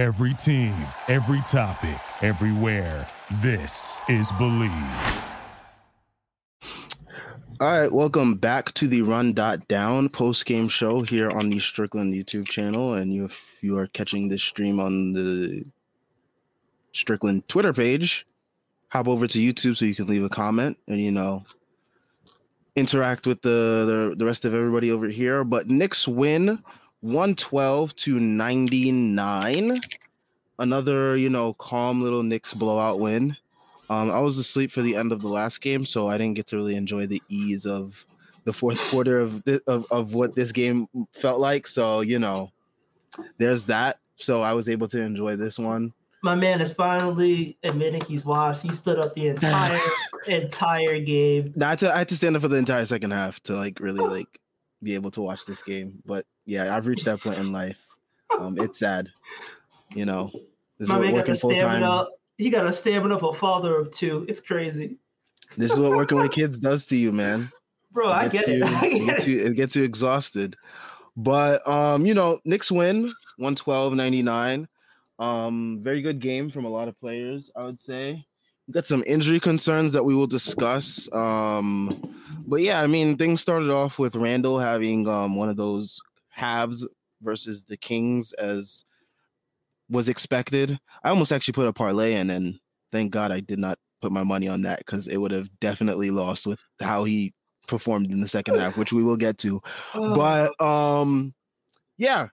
Every team, every topic, everywhere. This is Believe. All right, welcome back to the Run.Down post-game show here on the Strickland YouTube channel. And if you are catching this stream on the Strickland Twitter page, hop over to YouTube so you can leave a comment and, you know, interact with the rest of everybody over here. But Knicks win 112-99. Another, you know, calm little Knicks blowout win. I was asleep for the end of the last game, so I didn't get to really enjoy the ease of the fourth quarter of what this game felt like. So, you know, there's that. So I was able to enjoy this one. My man is finally admitting he's washed. He stood up the entire game. No, I had to stand up for the entire second half to like really like be able to watch this game. But yeah, I've reached that point in life. It's sad, you know. This is what working full time. He got a stamina of a father of two. It's crazy. This is what working with kids does to you, man. Bro, It gets you exhausted. But, you know, Knicks win 112-99. Very good game from a lot of players, I would say. We've got some injury concerns that we will discuss. But, yeah, I mean, things started off with Randall having one of those halves versus the Kings as was expected. I almost actually put a parlay in, and thank God I did not put my money on that because it would have definitely lost with how he performed in the second half, which we will get to. But yeah,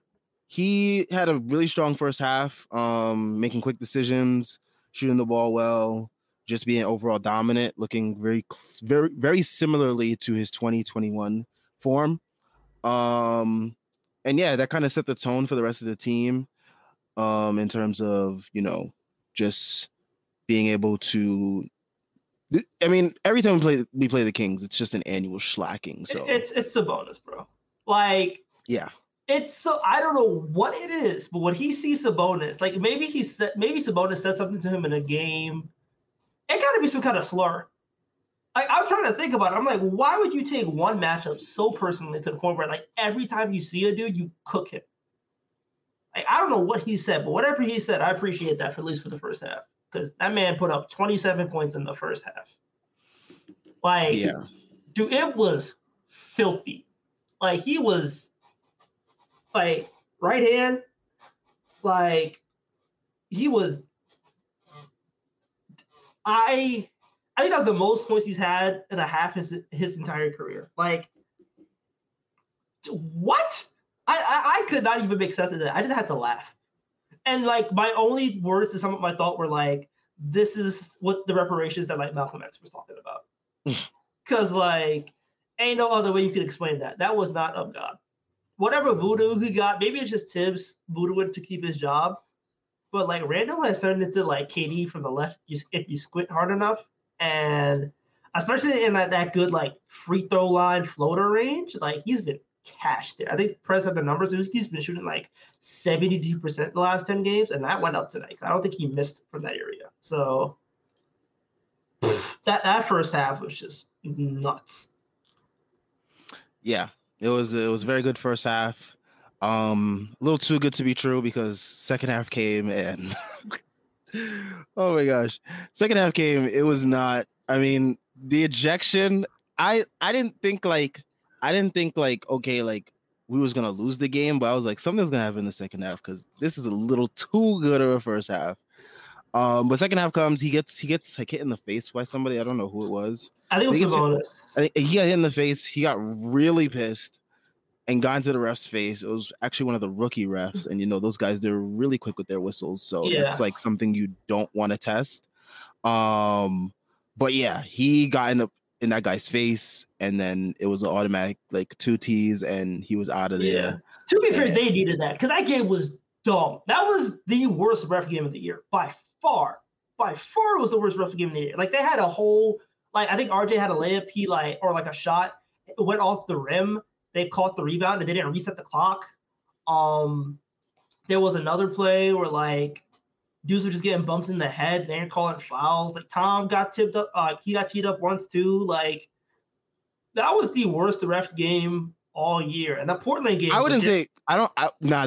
he had a really strong first half, making quick decisions, shooting the ball well, just being overall dominant, looking very, very, very similarly to his 2021 form. And yeah, that kind of set the tone for the rest of the team. In terms of, you know, just being able to, I mean, every time we play the Kings, it's just an annual shellacking. So it's Sabonis, bro. Like, yeah, it's so I don't know what it is, but when he sees Sabonis, like maybe Sabonis said something to him in a game. It gotta be some kind of slur. Like I'm trying to think about it. I'm like, why would you take one matchup so personally to the point where like every time you see a dude, you cook him? I don't know what he said, but whatever he said, I appreciate that, for at least for the first half, because that man put up 27 points in the first half. Like, yeah. Dude, it was filthy. Like, he was, like, right hand, like, he was, I think that's the most points he's had in a half his entire career. Like, what? I could not even make sense of that. I just had to laugh. And, like, my only words to sum up my thought were, like, this is what the reparations that, like, Malcolm X was talking about. Because, like, ain't no other way you can explain that. That was not of God. Whatever voodoo he got, maybe it's just Tibbs voodooing to keep his job. But, like, Randall has turned into, like, KD from the left if you squint hard enough. And especially in that good, like, free throw line floater range, like, he's been cash there. I think Press had the numbers. He's been shooting like 72% the last 10 games, and that went up tonight. I don't think he missed from that area. So that first half was just nuts. Yeah, it was a very good first half. A little too good to be true because second half came and oh my gosh, second half came. It was not. I mean, the ejection. I didn't think, okay, like, we was going to lose the game, but I was like, something's going to happen in the second half because this is a little too good of a first half. But second half comes, he gets like hit in the face by somebody. I don't know who it was. I think it was Sabonis. I think he got hit in the face. He got really pissed and got into the ref's face. It was actually one of the rookie refs. And, you know, those guys, they're really quick with their whistles. So yeah, that's, like, something you don't want to test. But, yeah, he got in that guy's face, and then it was an automatic, like, 2 T's, and he was out of there. Yeah. To be fair, they needed that, because that game was dumb. That was the worst ref game of the year, by far. By far, it was the worst ref game of the year. Like, they had a whole, like, I think RJ had a layup, a shot. It went off the rim. They caught the rebound, and they didn't reset the clock. There was another play where, like, dudes were just getting bumped in the head. They ain't calling fouls. Like, Tom got tipped up. He got teed up once, too. Like, that was the worst ref game all year. And the Portland game. I wouldn't say. I don't.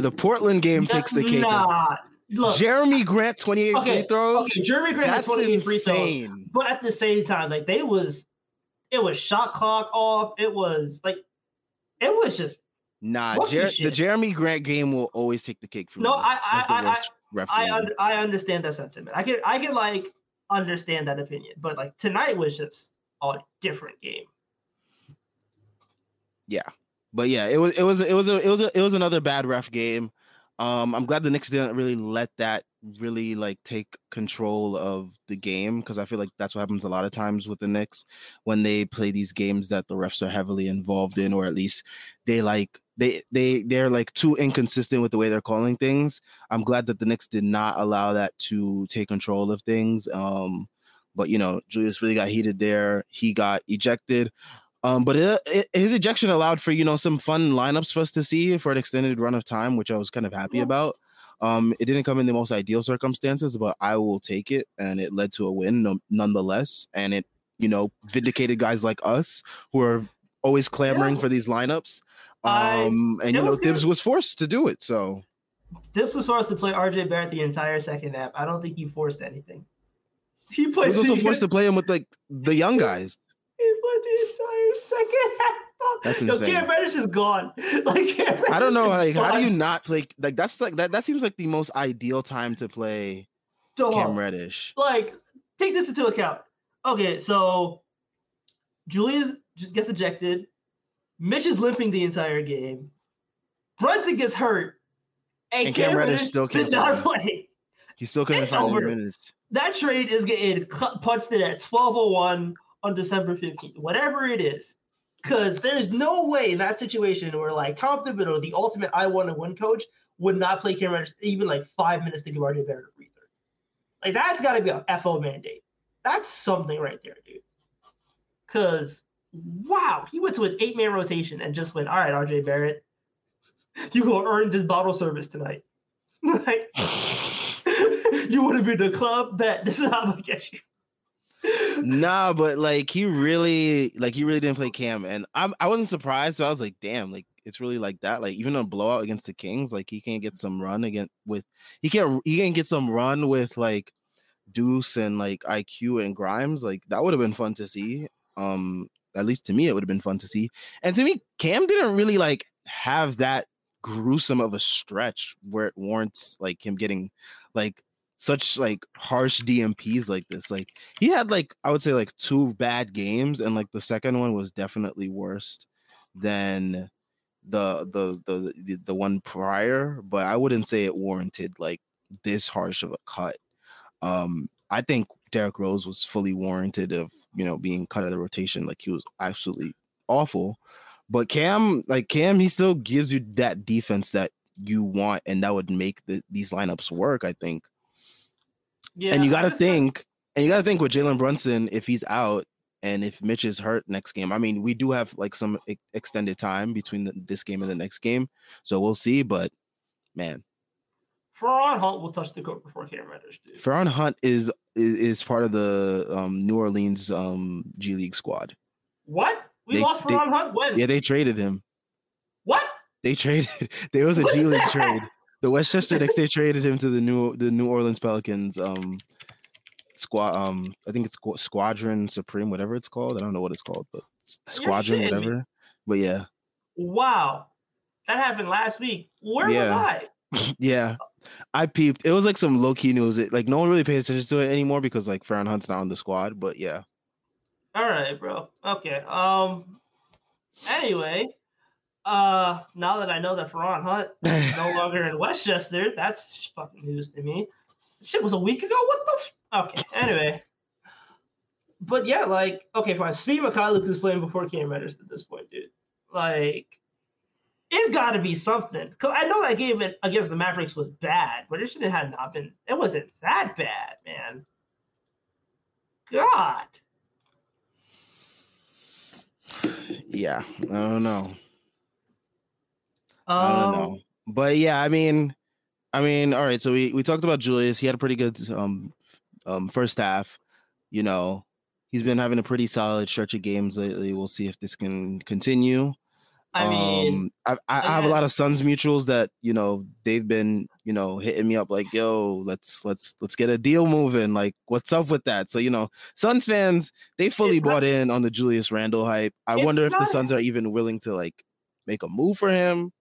The Portland game takes the cake. Nah, look, Jeremy Grant 28 free throws. Okay, Jeremy Grant had 28 free throws. But at the same time, like it was shot clock off. It was just the Jeremy Grant game will always take the cake from me. I understand that sentiment. I can understand that opinion, but tonight was just a different game. Yeah. But yeah, it was another bad ref game. I'm glad the Knicks didn't really let that really take control of the game, because I feel like that's what happens a lot of times with the Knicks when they play these games that the refs are heavily involved in, or at least they're too inconsistent with the way they're calling things. I'm glad that the Knicks did not allow that to take control of things. But Julius really got heated there. He got ejected. But his ejection allowed for, some fun lineups for us to see for an extended run of time, which I was kind of happy about. It didn't come in the most ideal circumstances, but I will take it. And it led to a win nonetheless. And it, vindicated guys like us who are always clamoring for these lineups. Thibs was forced to do it. So Thibs was forced to play RJ Barrett the entire second half. I don't think he forced anything. He was also forced to play him with the young guys. The entire second half. That's insane. Cameron Reddish is gone. I don't know. How do you not play? That seems like the most ideal time to play Cam Reddish. Take this into account. Okay, so Julius gets ejected. Mitch is limping the entire game. Brunson gets hurt, and Cam Reddish still did not play. He still couldn't find the minutes. That trade is getting punched in at 12:01. On December 15th, whatever it is, because there's no way in that situation where Tom Thibodeau, the ultimate I want to win coach, would not play Cameron Reddish even 5 minutes to give RJ Barrett a breather. That's got to be a FO mandate. That's something right there, dude. Because wow, he went to an 8-man rotation and just went, all right, RJ Barrett, you gonna earn this bottle service tonight. You want to be the club? Bet this is how I'm gonna get you. Nah, but he really didn't play Cam, and I wasn't surprised. So I was like, damn, it's really that. Even a blowout against the Kings, he can't get some run with Deuce and IQ and Grimes. That would have been fun to see. At least to me, it would have been fun to see. And to me, Cam didn't really have that gruesome of a stretch where it warrants him getting such harsh DMPs like this. He had I would say two bad games, and the second one was definitely worse than the one prior, but I wouldn't say it warranted this harsh of a cut. I think Derrick Rose was fully warranted of being cut out of the rotation. He was absolutely awful, but Cam he still gives you that defense that you want, and that would make these lineups work, I think. Yeah, and you got to think with Jalen Brunson, if he's out and if Mitch is hurt next game, I mean, we do have some extended time between this game and the next game. So we'll see, but man. Perron Hunt will touch the court before Cam Reddish, dude. Perron Hunt is part of the New Orleans G League squad. What? They lost Perron Hunt? When? Yeah, they traded him. What? They traded. There was a G League trade. The Westchester Knicks, they traded him to the New Orleans Pelicans squad. I think it's Squadron Supreme, whatever it's called. I don't know what it's called, but Squadron whatever. Me. But yeah. Wow, that happened last week. Where was I? Yeah, I peeped. It was some low key news. It no one really pays attention to it anymore because Farron Hunt's not on the squad. But yeah. All right, bro. Okay. Anyway. Now that I know that Perron Hunt is no longer in Westchester, that's fucking news to me. Shit was a week ago. What the? Okay. Anyway, but yeah, okay, fine. Speed McCullough is playing before Cam Reddish at this point, dude. It's got to be something. Cause I know that game against the Mavericks was bad, but it should have not been. It wasn't that bad, man. God. Yeah, I don't know. I don't know, but yeah, I mean, all right. So we talked about Julius. He had a pretty good first half. He's been having a pretty solid stretch of games lately. We'll see if this can continue. I mean, I have a lot of Suns mutuals that, you know, they've been, you know, hitting me up like, yo, let's get a deal moving. Like, what's up with that? So, you know, Suns fans, they fully bought in on the Julius Randall hype. I wonder if the Suns are even willing to like make a move for him.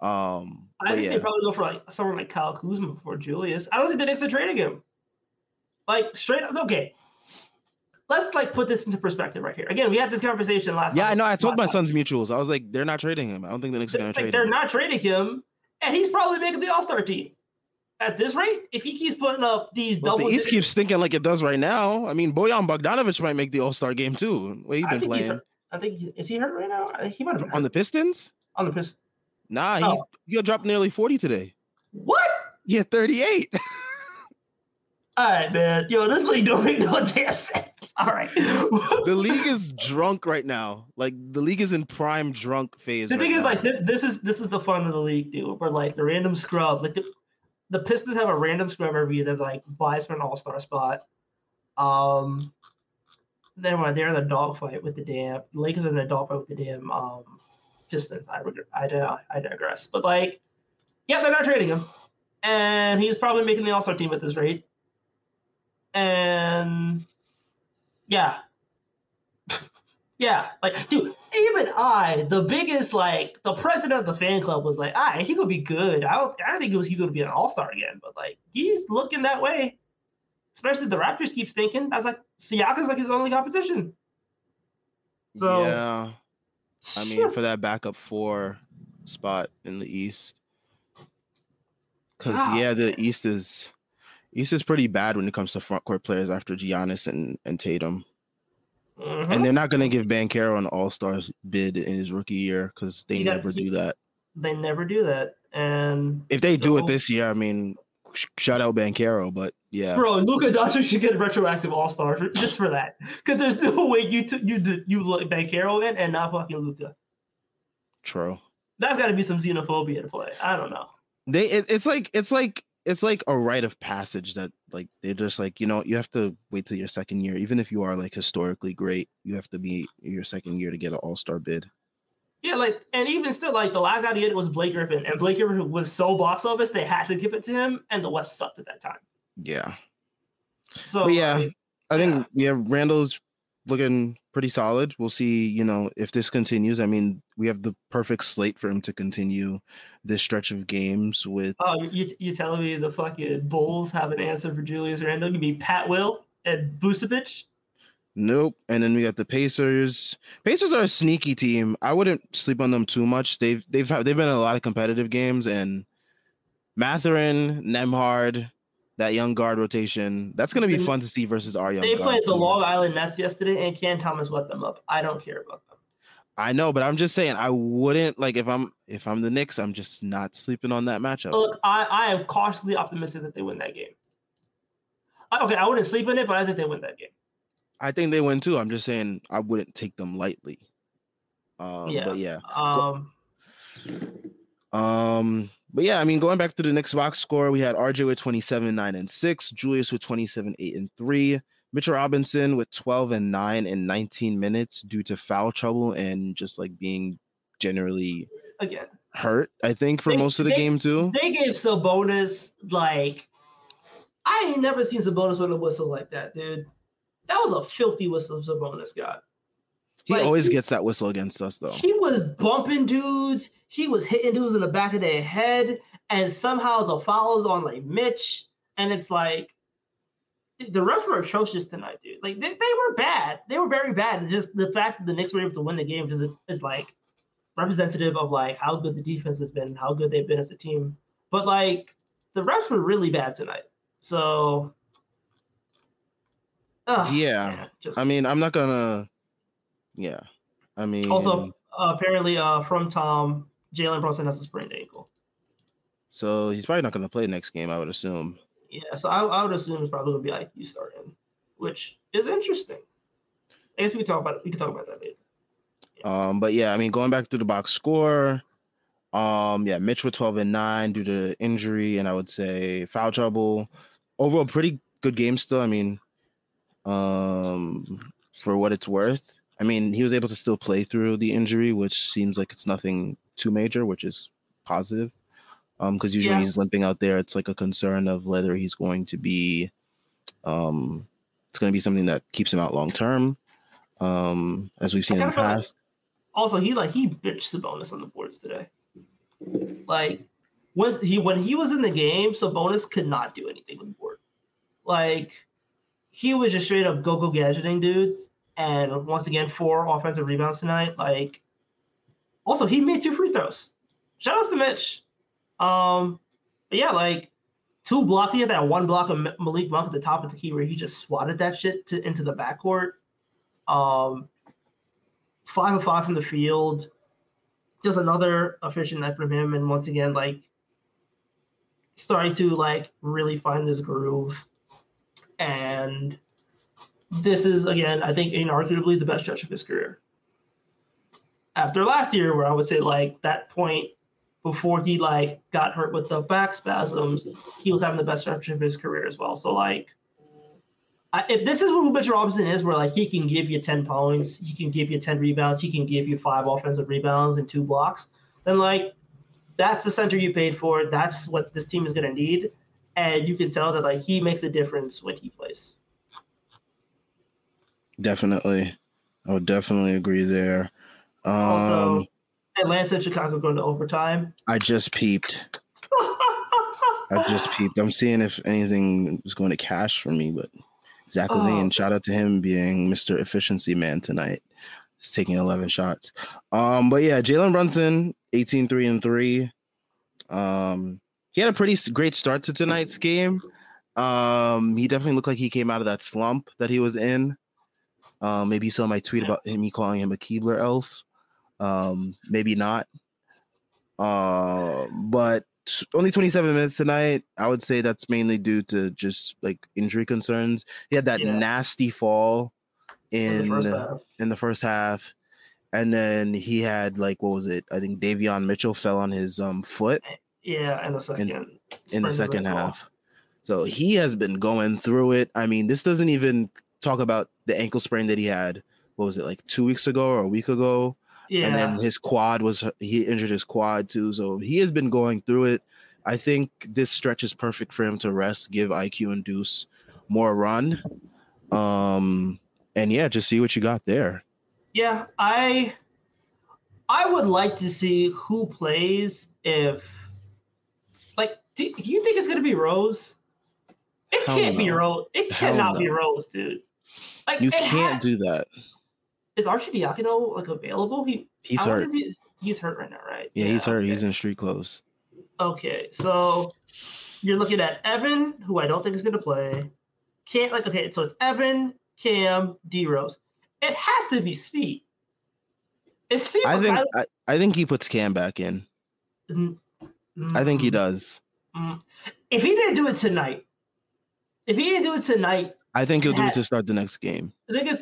I think they probably go for like someone like Kyle Kuzma before Julius. I don't think the Knicks are trading him. Like straight up, okay. Let's like put this into perspective right here. Again, we had this conversation last time. Yeah, I know. I told my Suns mutuals. I was like, they're not trading him. I don't think the Knicks are going to trade him. They're not trading him, and he's probably making the All-Star team. At this rate, if he keeps putting up these double... the East keeps stinking like it does right now. I mean, Bojan Bogdanovic might make the All-Star game too. Where he been playing? I think... Is he hurt right now? He might have been hurt. On the Pistons? On the Pistons. Nah, he'll drop nearly 40 today. What? Yeah, 38. All right, man. Yo, this league don't make no damn sense. All right. The league is drunk right now. Like, the league is in prime drunk phase. The thing is, like, this is the fun of the league, dude. We're like the random scrub. Like, the Pistons have a random scrub every year that, like, buys for an all-star spot. Then when they're in a dogfight with the damn Lakers are in a dogfight with the damn Pistons. I digress. But, like, yeah, they're not trading him. And he's probably making the all-star team at this rate. And yeah. Yeah. Like, dude, even I, the biggest, like, the president of the fan club was like, all right, he could be good. I don't think he's going to be an all-star again, but, like, he's looking that way. Especially the Raptors keeps thinking. I was like, Siakam's like his only competition. So, yeah. I mean, for that backup four spot in the East. Because, the East is pretty bad when it comes to front court players after Giannis and Tatum. Mm-hmm. And they're not going to give Banchero an all-stars bid in his rookie year because they never do that. They never do that. And if they do it this year, I mean, shout out Banchero, but yeah. Bro, Luka Doncic should get a retroactive all-star just for that. Because there's no way you look Banchero in and not fucking Luka. True. That's got to be some xenophobia to play. I don't know. It's like a rite of passage that, like, they're just like, you know, you have to wait till your second year. Even if you are, like, historically great, you have to be your second year to get an all-star bid. Yeah, like, and even still, like, the last guy he did was Blake Griffin. And Blake Griffin was so box office, they had to give it to him. And the West sucked at that time. Yeah. So, but yeah, I think Randall's looking pretty solid. We'll see, you know, if this continues. I mean, we have the perfect slate for him to continue this stretch of games with. Oh, you telling me the fucking Bulls have an answer for Julius Randle? It could be Pat Will and Vucevic? Nope. And then we got the Pacers. Pacers are a sneaky team. I wouldn't sleep on them too much. They've been in a lot of competitive games, and Mathurin, Nembhard, that young guard rotation, that's going to be fun to see versus our young guard. They played the Long Island Nets yesterday, and Cam Thomas let them up. I don't care about them. I know, but I'm just saying, I wouldn't, like, if I'm the Knicks, I'm just not sleeping on that matchup. Look, I am cautiously optimistic that they win that game. Okay, I wouldn't sleep on it, but I think they win that game. I think they win, too. I'm just saying I wouldn't take them lightly. But yeah, I mean, going back to the Knicks box score, we had RJ with 27, 9, and 6, Julius with 27, 8, and 3, Mitchell Robinson with 12 and 9 in 19 minutes due to foul trouble and just like being generally hurt, I think, for most of the game, too. They gave Sabonis, like, I ain't never seen Sabonis with a whistle like that, dude. That was a filthy whistle Sabonis got. He always gets that whistle against us, though. He was bumping dudes. He was hitting dudes in the back of their head. And somehow the foul is on, like, Mitch. And it's like, the refs were atrocious tonight, dude. Like, they were bad. They were very bad. And just the fact that the Knicks were able to win the game just is, like, representative of, like, how good the defense has been and how good they've been as a team. But, like, the refs were really bad tonight. So, I'm not going to. Yeah, I mean. Also, apparently, from Tom, Jalen Brunson has a sprained ankle, so he's probably not going to play next game. I would assume. Yeah, so I would assume it's probably going to be like you starting, which is interesting. I guess we can talk about that later. Yeah. But yeah, I mean, going back to the box score, Mitch with 12 and 9 due to injury, and I would say foul trouble. Overall, pretty good game still. I mean, for what it's worth. I mean, he was able to still play through the injury, which seems like it's nothing too major, which is positive. Because usually when he's limping out there, it's like a concern of whether he's going to be, it's going to be something that keeps him out long term, as we've seen in the past. Also, he bitched Sabonis on the boards today. Like when he was in the game, Sabonis could not do anything with the board. Like he was just straight up go gadgeting dudes. And once again, 4 offensive rebounds tonight. Like, also he made 2 free throws. Shout outs to Mitch. But yeah, like 2 blocks. He had that 1 block of Malik Monk at the top of the key where he just swatted that shit into the backcourt. 5 of 5 from the field. Just another efficient night from him. And once again, like starting to like really find his groove. And this is, again, I think inarguably the best stretch of his career. After last year, where I would say like that point before he like got hurt with the back spasms, he was having the best stretch of his career as well. So like, if this is who Mitchell Robinson is, where like he can give you 10 points, he can give you 10 rebounds, he can give you 5 offensive rebounds and 2 blocks, then like that's the center you paid for. That's what this team is going to need. And you can tell that like he makes a difference when he plays. Definitely. I would definitely agree there. Also, Atlanta and Chicago going to overtime. I just peeped. I'm seeing if anything is going to cash for me, but Zach LaVine, shout out to him being Mr. Efficiency Man tonight. He's taking 11 shots. But yeah, Jalen Brunson, 18-3-3. He had a pretty great start to tonight's game. He definitely looked like he came out of that slump that he was in. Maybe you saw my tweet about me calling him a Keebler elf. Maybe not. But only 27 minutes tonight. I would say that's mainly due to just like injury concerns. He had that nasty fall in the first half. And then he had like, what was it? I think Davion Mitchell fell on his foot. Yeah, in the second half. So he has been going through it. I mean, this doesn't even talk about the ankle sprain that he had. What was it, like 2 weeks ago or a week ago? Yeah. And then he injured his quad too. So he has been going through it. I think this stretch is perfect for him to rest, give IQ and Deuce more run. And yeah, just see what you got there. Yeah, I would like to see who plays. If like, do you think it's gonna be Rose? It can't be Rose. It cannot be Rose, dude. Like you can't do that. Is Archie Diacono like available? He's hurt. He's hurt right now, right? Yeah, he's hurt. Okay. He's in street clothes. Okay, so you're looking at Evan, who I don't think is going to play. So it's Evan, Cam, D Rose. It has to be Speed. Is Speed? I think he puts Cam back in. I think he does. If he didn't do it tonight, I think he'll do it to start the next game. The thing is,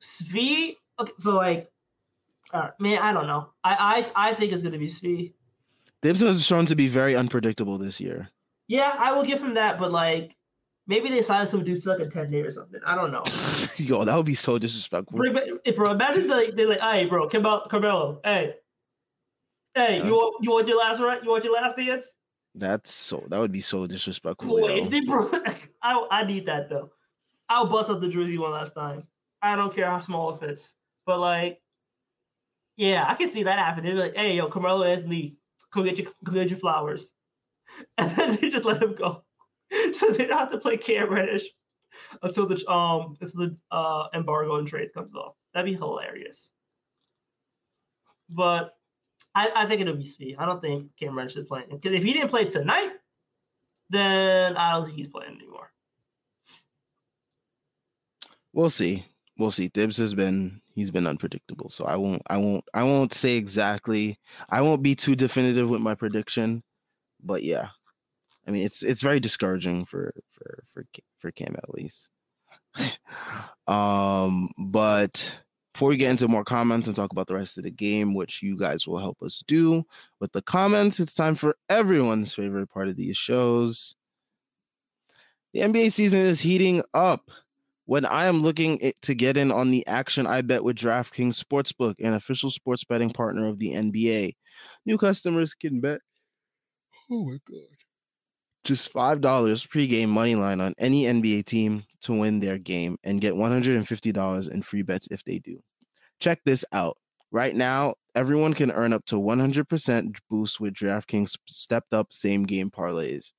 Svi. Okay, so like, man, I don't know. I think it's gonna be Svi. They've been shown to be very unpredictable this year. Yeah, I will give him that, but like, maybe they signed some dude for like a 10-day or something. I don't know. Yo, that would be so disrespectful. Bro, imagine like they're like, "Hey, bro, Carmelo, hey, you want your last run? You want your last dance?" That would be so disrespectful. Wait, I need that though. I'll bust up the jersey one last time. I don't care how small it fits, but like, yeah, I can see that happening. They'd be like, "Hey, yo, Carmelo Anthony, come get your flowers," and then they just let him go, so they don't have to play Cam Reddish until the embargo and trades comes off. That'd be hilarious. But I think it'll be Speed. I don't think Cam Reddish is playing because if he didn't play tonight, then I don't think he's playing anymore. We'll see. Thibs he's been unpredictable. So I won't say exactly. I won't be too definitive with my prediction, but yeah, I mean, it's very discouraging for Cam at least. But before we get into more comments and talk about the rest of the game, which you guys will help us do with the comments, it's time for everyone's favorite part of these shows. The NBA season is heating up when I am looking to get in on the action, I bet with DraftKings Sportsbook, an official sports betting partner of the NBA. New customers can bet, oh my God, just $5 pregame money line on any NBA team to win their game and get $150 in free bets if they do. Check this out. Right now, everyone can earn up to 100% boost with DraftKings stepped up same game parlays.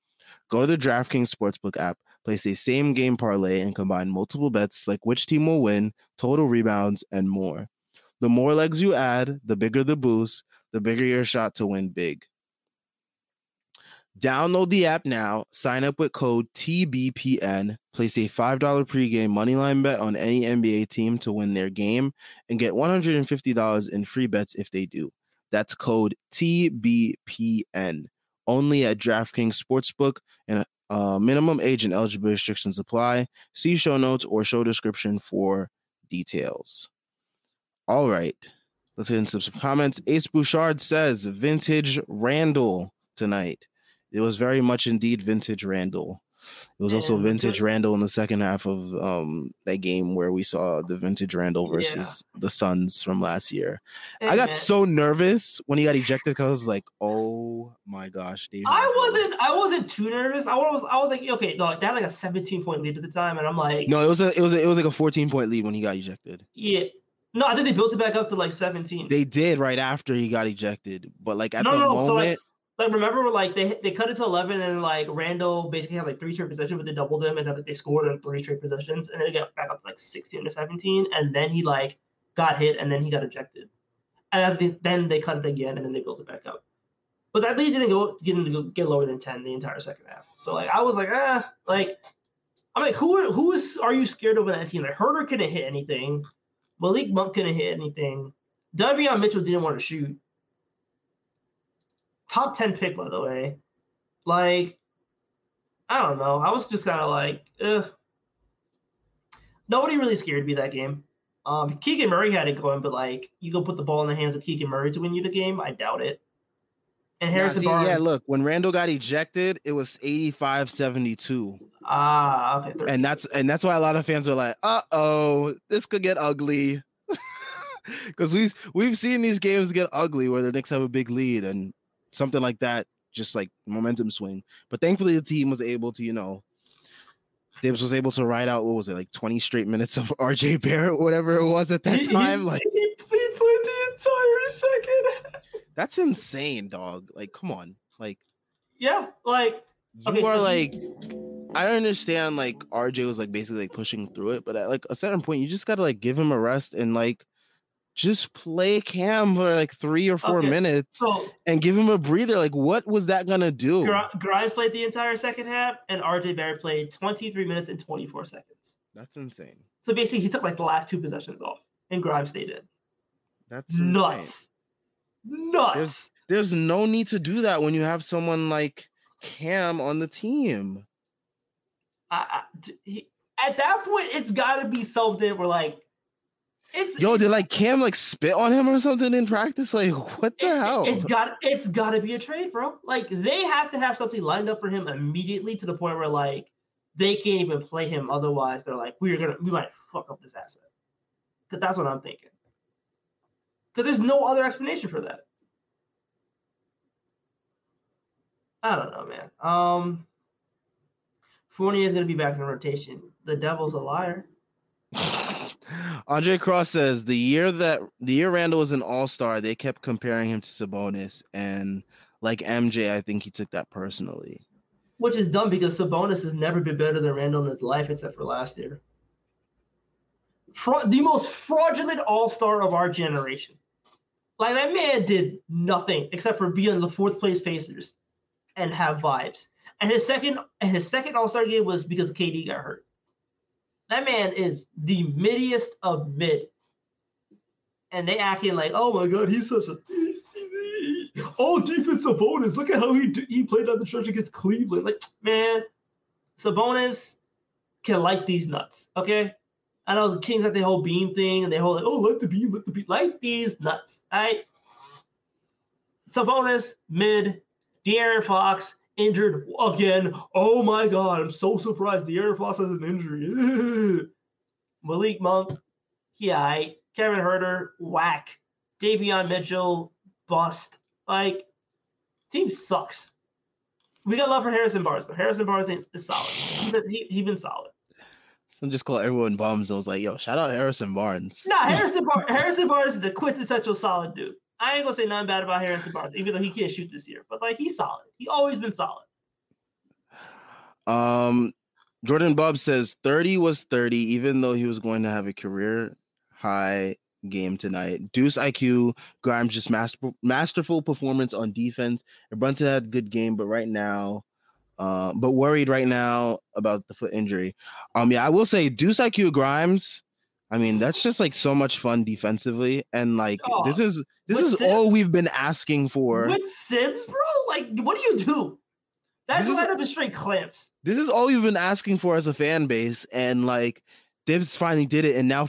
Go to the DraftKings Sportsbook app, place a same game parlay, and combine multiple bets like which team will win, total rebounds, and more. The more legs you add, the bigger the boost, the bigger your shot to win big. Download the app now, sign up with code TBPN, place a $5 pregame moneyline bet on any NBA team to win their game, and get $150 in free bets if they do. That's code TBPN. Only at DraftKings Sportsbook, and minimum age and eligibility restrictions apply. See show notes or show description for details. All right, let's get into some comments. Ace Bouchard says, vintage Randall tonight. It was very much indeed vintage Randall. It was also vintage Randall in the second half of that game where we saw the vintage Randall versus the Suns from last year. Amen. I got so nervous when he got ejected because I was like, "Oh my gosh, David." I wasn't too nervous. I was like, "Okay, dog, they had like a 17-point lead at the time," and I'm like, "No, it was like a 14-point lead when he got ejected." Yeah. No, I think they built it back up to like 17. They did right after he got ejected, but like at the moment. So like remember, like they cut it to 11, and like Randall basically had like three straight possessions, but they doubled him, and then like, they scored on three straight possessions, and then it got back up to like 16 or 17, and then he like got hit, and then he got ejected, and then they cut it again, and then they built it back up. But that lead didn't get lower than 10 the entire second half. So like I was like who are you scared of in that team? Like Herter couldn't hit anything, Malik Monk couldn't hit anything, Davion Mitchell didn't want to shoot. Top 10 pick, by the way. Like, I don't know. I was just kind of like, ugh. Nobody really scared me that game. Keegan Murray had it going, but, like, you go put the ball in the hands of Keegan Murray to win you the game? I doubt it. And Harrison Barnes. Yeah, look, when Randall got ejected, it was 85-72. Ah, okay. 30. And that's why a lot of fans are like, uh-oh, this could get ugly. Because we've seen these games get ugly where the Knicks have a big lead and something like that, just like momentum swing. But thankfully, the team was able to, Dibs was able to ride out, what was it, like 20 straight minutes of RJ Barrett, whatever it was at that time. Like, he played the entire second. That's insane, dog. Like, come on. Like, yeah, like, I understand, like, RJ was like basically like pushing through it, but at like a certain point, you just got to like give him a rest and like, just play Cam for like 3 or 4 minutes and give him a breather. Like, what was that gonna do? Grimes played the entire second half, and RJ Barrett played 23 minutes and 24 seconds. That's insane. So basically, he took like the last 2 possessions off, and Grimes stayed in. That's insane. Nuts. There's no need to do that when you have someone like Cam on the team. At that point, it's got to be something where like. Did like Cam like spit on him or something in practice? Like, what the hell? It's got to be a trade, bro. Like, they have to have something lined up for him immediately to the point where like they can't even play him. Otherwise, they're like, we might fuck up this asset. Cause that's what I'm thinking. Cause there's no other explanation for that. I don't know, man. Fournier is gonna be back in rotation. The devil's a liar. Andre Cross says the year Randall was an all-star, they kept comparing him to Sabonis, and like MJ, I think he took that personally. Which is dumb because Sabonis has never been better than Randall in his life except for last year. The most fraudulent all-star of our generation. Like that man did nothing except for be in the 4th place Pacers and have vibes. And his second all-star game was because KD got hurt. That man is the middiest of mid. And they acting like, oh my God, he's such a... Oh, defensive Sabonis. Look at how he played on the stretch against Cleveland. Like, man, Sabonis can like these nuts, okay? I know the Kings have the whole beam thing, and they hold like, oh, let the beam. Like these nuts, all right? Sabonis, mid, De'Aaron Fox, injured again. Oh my God, I'm so surprised. The Air Force has an injury. Malik Monk, Kevin Huerter, whack. Davion Mitchell, bust. Like, team sucks. We got love for Harrison Barnes, though. Harrison Barnes is solid. He's been solid. So just call everyone bums and was like, yo, shout out Harrison Barnes. Nah, Harrison Barnes is the quintessential solid dude. I ain't gonna say nothing bad about Harrison Barnes, even though he can't shoot this year. But like, he's solid. He's always been solid. Jordan Bubb says 30 was 30, even though he was going to have a career high game tonight. Deuce IQ, Grimes just masterful performance on defense. And Brunson had a good game, but right now, but worried right now about the foot injury. I will say Deuce IQ Grimes. I mean, that's just like so much fun defensively, and like this is Sims? All we've been asking for. With Sims, bro, like what do you do? That's lineup is straight clamps. This is all you've been asking for as a fan base, and like Thibs finally did it, and now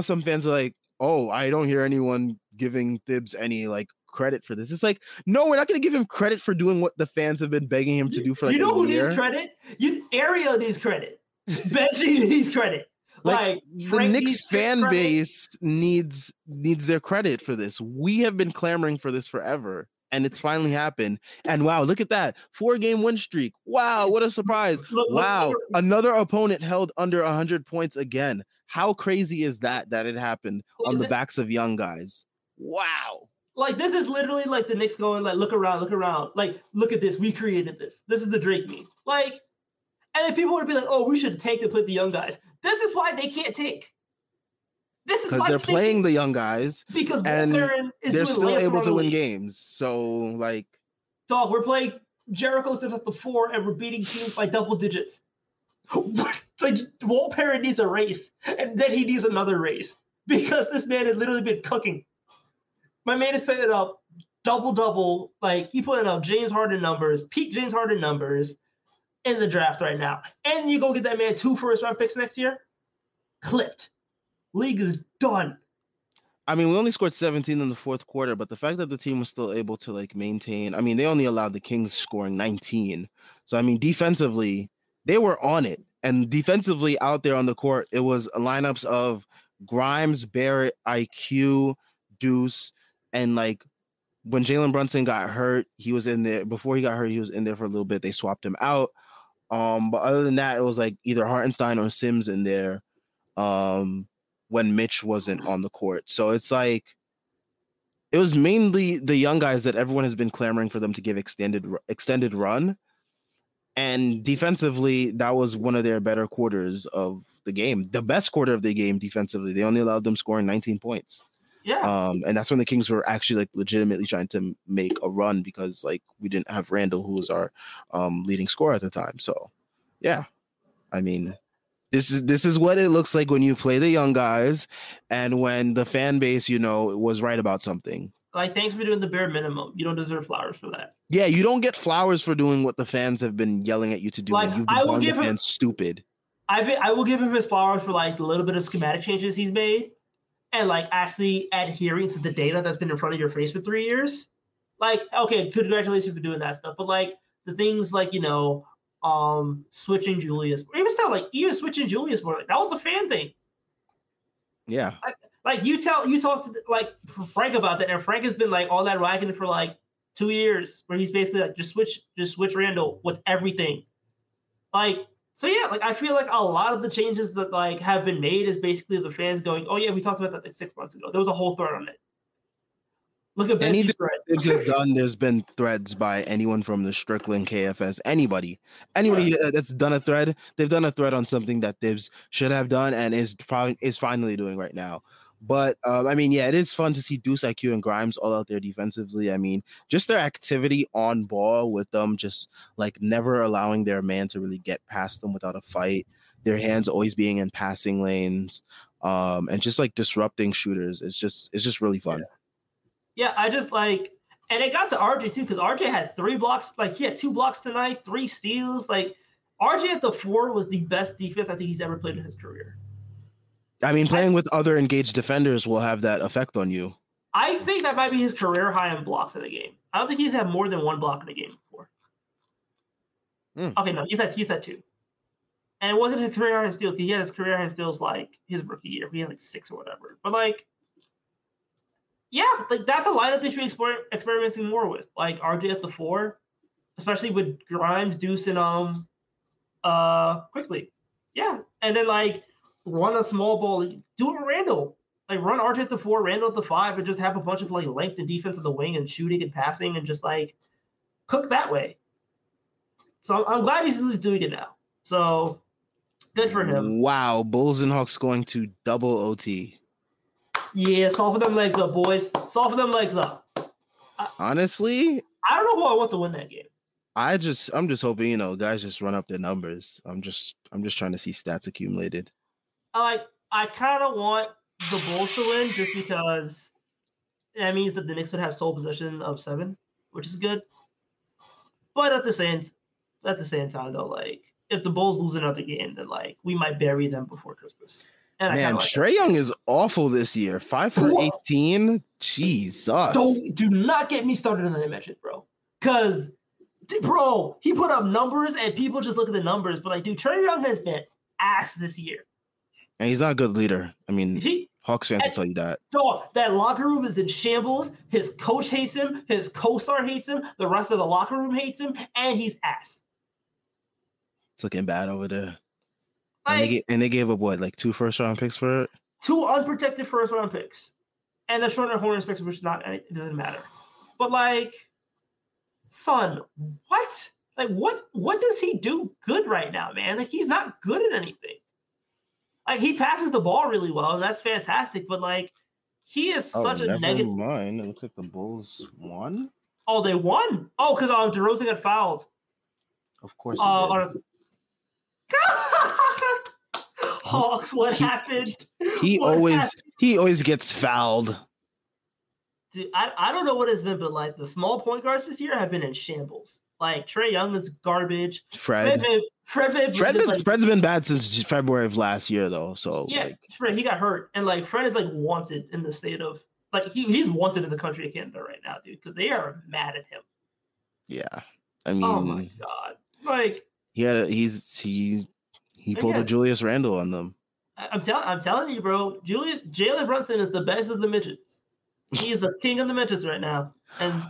some fans are like, oh, I don't hear anyone giving Thibs any like credit for this. It's like, no, we're not going to give him credit for doing what the fans have been begging him to do for like a year. You know who needs credit? Ariel needs credit. Benji needs credit. Like the Knicks fan base needs their credit for this. We have been clamoring for this forever, and it's finally happened. And wow, look at that 4-game win streak. Wow, what a surprise. Look, another opponent held under 100 points again. How crazy is that it happened on the backs of young guys? Wow. Like, this is literally like the Knicks going like, look around. Like, look at this. We created this. This is the Drake meme. Like, and then people would be like, oh, we should tank to play the young guys. This is why they can't tank. This is why they're playing the young guys. Because they're still able to win games. So, like, dog, we're playing Jericho since at the 4, and we're beating teams by double digits. Like, Walt Perrin needs a race, and then he needs another race because this man has literally been cooking. My man is putting up double-double. Like, he putting up James Harden numbers, peak James Harden numbers in the draft right now. And you go get that man 2 first-round picks next year? Clipped. League is done. I mean, we only scored 17 in the fourth quarter, but the fact that the team was still able to, like, maintain. I mean, they only allowed the Kings scoring 19. So, I mean, defensively, they were on it. And defensively out there on the court, it was lineups of Grimes, Barrett, IQ, Deuce, and like when Jalen Brunson got hurt, he was in there. Before he got hurt, he was in there for a little bit. They swapped him out. But other than that, it was like either Hartenstein or Sims in there when Mitch wasn't on the court. So it's like it was mainly the young guys that everyone has been clamoring for them to give extended run. And defensively, that was one of their better quarters of the game. The best quarter of the game defensively. They only allowed them scoring 19 points. Yeah. And that's when the Kings were actually like legitimately trying to make a run because like we didn't have Randall, who was our leading scorer at the time. So, yeah. I mean, this is what it looks like when you play the young guys and when the fan base, you know, was right about something. Like, thanks for doing the bare minimum. You don't deserve flowers for that. Yeah, you don't get flowers for doing what the fans have been yelling at you to do. Like, you've been calling the fans stupid. I will give him his flowers for, like, the little bit of schematic changes he's made and, like, actually adhering to the data that's been in front of your face for 3 years. Like, okay, congratulations for doing that stuff. But, like, the things like, you know, switching Julius. Even switching Julius more. Like, that was a fan thing. Yeah. Like, you talk to Frank about that, and Frank has been, like, all that ragging for, like, 2 years, where he's basically like, just switch Randall with everything. Like, so yeah, like, I feel like a lot of the changes that, like, have been made is basically the fans going, oh yeah, we talked about that like 6 months ago. There was a whole thread on it. Look at Benji's threads. It's just done. There's been threads by anyone from the Strickland KFS. Anybody right. That's done a thread, they've done a thread on something that Thibs should have done and is finally doing right now. But, I mean, yeah, it is fun to see Deuce IQ and Grimes all out there defensively. I mean, just their activity on ball with them, just, like, never allowing their man to really get past them without a fight. Their hands always being in passing lanes and just, like, disrupting shooters. It's just really fun. Yeah, I just, like – and it got to RJ, too, because RJ had 3 blocks. Like, he had 2 blocks tonight, 3 steals. Like, RJ at the 4 was the best defense I think he's ever played in his career. I mean, playing with other engaged defenders will have that effect on you. I think that might be his career high in blocks in a game. I don't think he's had more than 1 block in a game before. Okay, no, he's had 2. And it wasn't his career-high steals. He had his career-high steals like his rookie year. He had like six or whatever. But like, yeah, like that's a lineup that you're experimenting more with. Like RJ at the four, especially with Grimes, Deuce, and Quickley. Yeah, and then like run a small ball. Do it with Randall. Like run RJ at the four, Randall at the five, and just have a bunch of like length and defense on the wing and shooting and passing and just like cook that way. So I'm glad he's at least doing it now. So good for him. Wow, Bulls and Hawks going to double OT. Yeah, soften them legs up, boys. Soften them legs up. Honestly, I don't know who I want to win that game. I'm just hoping, you know, guys just run up their numbers. I'm just trying to see stats accumulated. I kind of want the Bulls to win just because that means that the Knicks would have sole possession of 7, which is good. But at the same time, though, like if the Bulls lose another game, then like we might bury them before Christmas. And man, Trae Young is awful this year. 5 for 18. Jesus. Do not get me started on that matchup, bro. Because, bro, he put up numbers and people just look at the numbers. But like, dude, Trae Young has been ass this year. And he's not a good leader. I mean, Hawks fans will tell you that. Dog, that locker room is in shambles. His coach hates him. His co-star hates him. The rest of the locker room hates him. And he's ass. It's looking bad over there. Like, and they gave up what, like 2 first-round picks for it? 2 unprotected first-round picks. And the Charlotte Hornets picks, which is not, it doesn't matter. But like, son, what? Like, what does he do good right now, man? Like, he's not good at anything. Like, he passes the ball really well, and that's fantastic. But like, he is such a negative. Never mind. It looks like the Bulls won. Oh, they won. Oh, because DeRozan got fouled. Of course. Hawks, what happened? He always gets fouled. Dude, I don't know what it's been, but like the small point guards this year have been in shambles. Like Trae Young is garbage. Fred's been bad since February of last year, though. So yeah, like, Fred, he got hurt, and like Fred is like wanted in the state of like he's wanted in the country of Canada right now, dude, because they are mad at him. Yeah, I mean, oh my god, like he pulled a Julius Randall on them. I'm telling you, bro. Jalen Brunson is the best of the midgets. He is the king of the midgets right now. And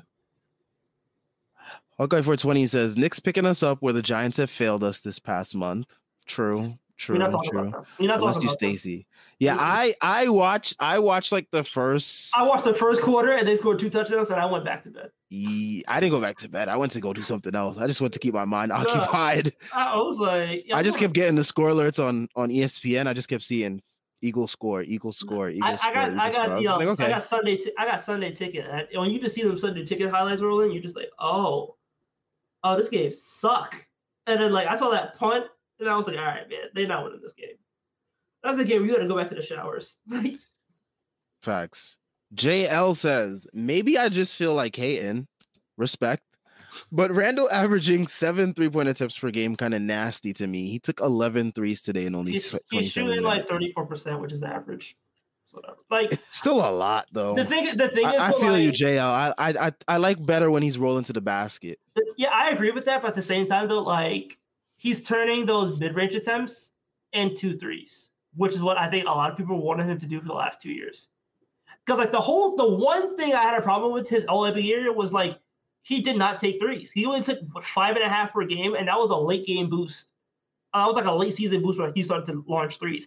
Hawkeye420 says, Knicks picking us up where the Giants have failed us this past month. True. Unless you Stacey. Yeah, I watched like the first. I watched the first quarter and they scored 2 touchdowns and I went back to bed. I didn't go back to bed. I went to go do something else. I just went to keep my mind occupied. I was like, yeah, I just kept getting the score alerts on ESPN. I just kept seeing Eagles score. I got Sunday ticket. And when you just see them Sunday ticket highlights rolling, you're just like, oh, this game suck. And then like I saw that punt and I was like, all right, man, they're not winning this game. That's the game you got to go back to the showers. Facts. JL says, maybe I just feel like hating. Respect. But Randall averaging 7 3-point attempts per game kind of nasty to me. He took 11 threes today and only he's shooting minutes. Like 34%, which is the average. So like it's still a lot though. The thing is, I feel like, you, JL. I like better when he's rolling to the basket. Yeah, I agree with that, but at the same time though, like he's turning those mid-range attempts into threes, which is what I think a lot of people wanted him to do for the last 2 years. Because like the one thing I had a problem with his All-NBA year was like he did not take threes. He only took 5.5 per game, and that was a late game boost. That was like a late season boost when he started to launch threes.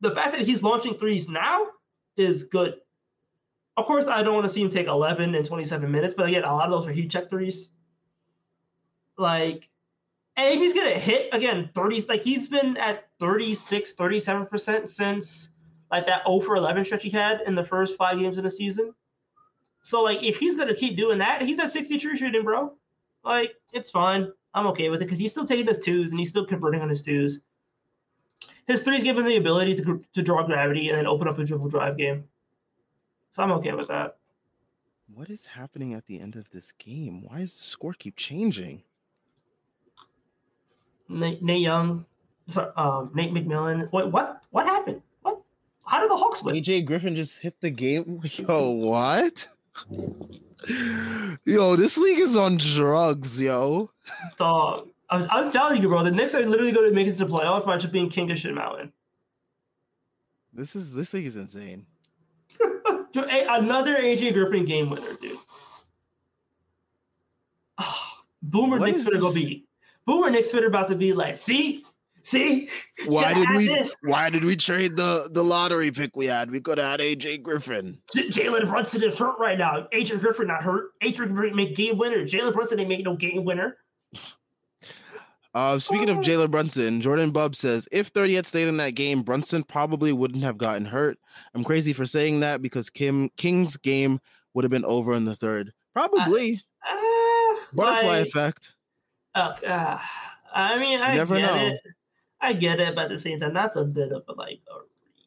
The fact that he's launching threes now is good. Of course, I don't want to see him take 11 and 27 minutes, but again, a lot of those are heat check threes. Like, and if he's gonna hit again, 30. Like he's been at 36, 37% since like that 0 for 11 stretch he had in the first 5 games of the season. So, like, if he's going to keep doing that, he's at 60 true shooting, bro. Like, it's fine. I'm okay with it because he's still taking his twos and he's still converting on his twos. His threes give him the ability to draw gravity and then open up a dribble drive game. So I'm okay with that. What is happening at the end of this game? Why does the score keep changing? Nate McMillan. What happened? What? How did the Hawks win? AJ Griffin just hit the game. Yo, what? Yo, this league is on drugs, yo. Dog, I'm telling you, bro, the Knicks are literally going to make it to the playoffs by just being king of shit mountain. This league is insane. Dude, another AJ Griffin game winner, dude. Oh, Boomer what Knicks Twitter gonna be. Boomer Knicks Twitter about to be like, see? Why did we trade the lottery pick we had? We could have had AJ Griffin. Jalen Brunson is hurt right now. AJ Griffin not hurt. AJ Griffin make game winner. Jalen Brunson ain't make no game winner. Speaking of Jalen Brunson, Jordan Bubb says, if 30 had stayed in that game, Brunson probably wouldn't have gotten hurt. I'm crazy for saying that because King's game would have been over in the third. Probably. Butterfly effect. I mean, I never get know. It. I get it, but at the same time, that's a bit of a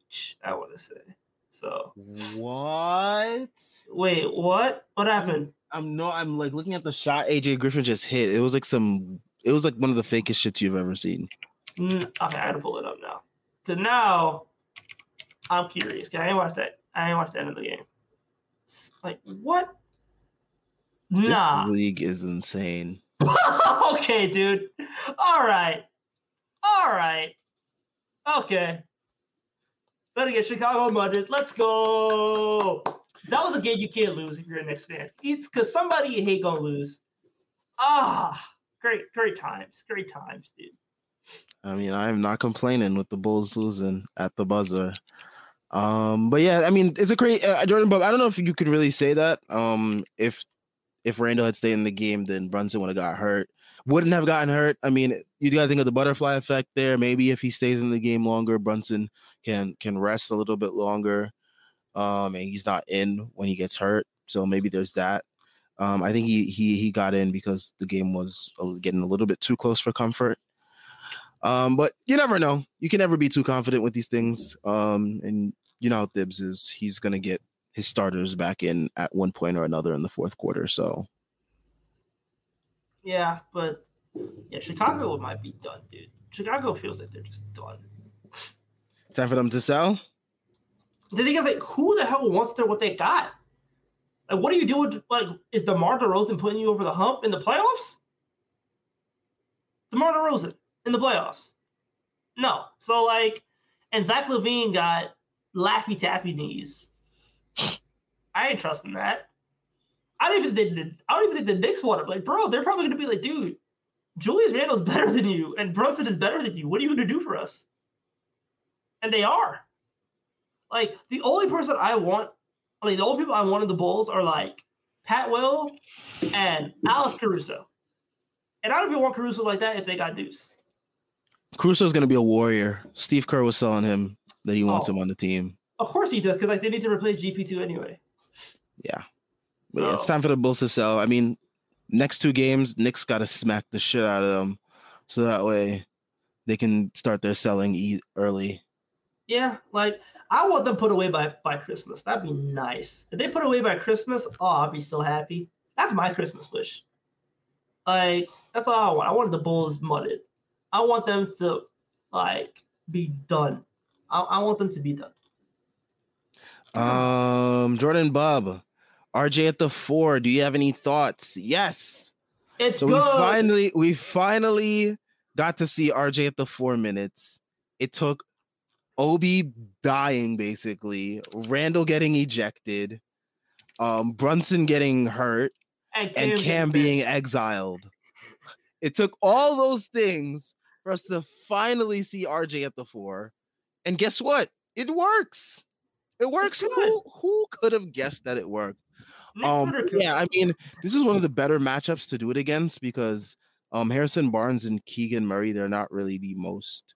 reach, I want to say. So. What? Wait, what? What happened? I'm like looking at the shot AJ Griffin just hit. It was like some... It was like one of the fakest shits you've ever seen. Okay, I gotta pull it up now. So now, I'm curious. I ain't watched that. I ain't watched the end of the game. It's like, what? Nah. This league is insane. Okay, dude. All right. Okay. Better get Chicago Monday. Let's go. That was a game you can't lose if you're a Knicks fan. It's because somebody you hate gonna lose. Ah. Great times, dude. I mean, I am not complaining with the Bulls losing at the buzzer. But yeah, I mean, it's a great Jordan Bubb. I don't know if you could really say that. If Randall had stayed in the game, then Brunson would have got hurt. Wouldn't have gotten hurt. I mean, you got to think of the butterfly effect there. Maybe if he stays in the game longer, Brunson can rest a little bit longer. And he's not in when he gets hurt, so maybe there's that. I think he got in because the game was getting a little bit too close for comfort. But you never know. You can never be too confident with these things. And you know how Thibs is. He's going to get his starters back in at one point or another in the fourth quarter. So. Yeah, but yeah, Chicago might be done, dude. Chicago feels like they're just done. Time for them to sell? The thing is, like, who the hell wants what they got? Like, what are you doing? Like, is DeMar DeRozan putting you over the hump in the playoffs? DeMar DeRozan in the playoffs? No. So, like, and Zach LaVine got laffy taffy knees. I ain't trusting that. I don't even think the Knicks want it. Like, bro, they're probably gonna be like, dude, Julius Randall's better than you, and Brunson is better than you. What are you gonna do for us? And they are. Like, the only person I want. Like, the only people I wanted the Bulls are like Pat Will and Alex Caruso. And I don't even want Caruso like that if they got Deuce. Caruso's going to be a warrior. Steve Kerr was telling him that he wants him on the team. Of course he does, because like, they need to replace GP2 anyway. Yeah. But so. Yeah, it's time for the Bulls to sell. I mean, next two games, Knicks got to smack the shit out of them. So that way they can start their selling early. Yeah, like... I want them put away by Christmas. That'd be nice. If they put away by Christmas, oh, I'll be so happy. That's my Christmas wish. Like, that's all I want. I want the Bulls mudded. I want them to, like, be done. I want them to be done. Jordan Bubb, RJ at the 4. Do you have any thoughts? Yes. It's so good. We finally got to see RJ at the 4 minutes. It took Obi dying, basically. Randall getting ejected. Brunson getting hurt. And Cam being exiled. It took all those things for us to finally see RJ at the 4. And guess what? It works. It works. Who could have guessed that it worked? Yeah, I mean, this is one of the better matchups to do it against because Harrison Barnes and Keegan Murray, they're not really the most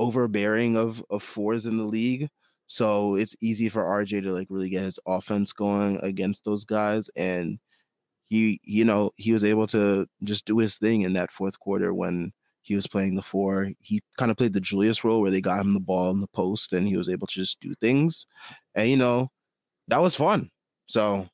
overbearing of fours in the league, so it's easy for RJ to like really get his offense going against those guys, and he was able to just do his thing in that fourth quarter when he was playing the 4. He kind of played the Julius role where they got him the ball in the post and he was able to just do things, and that was fun. So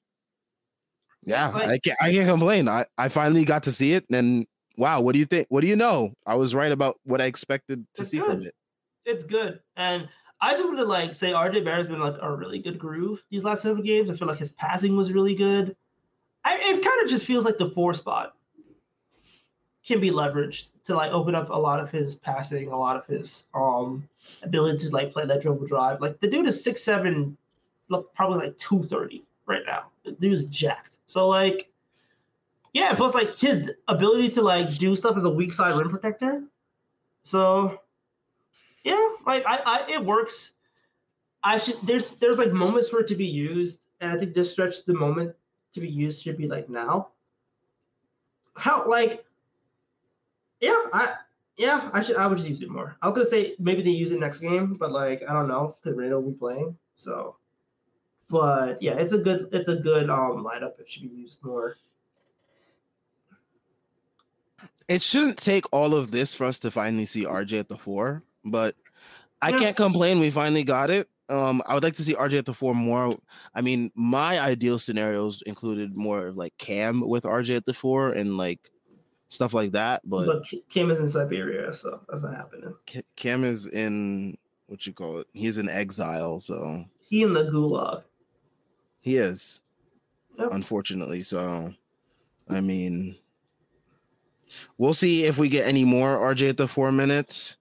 yeah, I can't complain. I finally got to see it, and wow, what do you think? What do you know? I was right about what I expected to see from it. It's good. And I just want to like say RJ Barrett's been like a really good groove these last several games. I feel like his passing was really good. It kind of just feels like the 4 spot. can be leveraged to like open up a lot of his passing, a lot of his ability to like play that dribble drive. Like the dude is 6'7", probably like 230 right now. The dude's jacked. So like, yeah, plus like his ability to like do stuff as a weak side rim protector. So yeah, like I it works. I should there's like moments for it to be used, and I think this stretch the moment to be used should be like now. How like. I would just use it more. I was gonna say maybe they use it next game, but like I don't know because Randall will be playing. So, but yeah, it's a good lineup. It should be used more. It shouldn't take all of this for us to finally see RJ at the 4, but I can't complain. We finally got it. I would like to see RJ at the 4 more. I mean, my ideal scenarios included more of like Cam with RJ at the 4 and like. Stuff like that, but Cam is in Siberia, so that's not happening. Cam is in what you call it. He's in exile, so he in the gulag. He is, yep. Unfortunately. So, I mean, we'll see if we get any more RJ at the 4 minutes.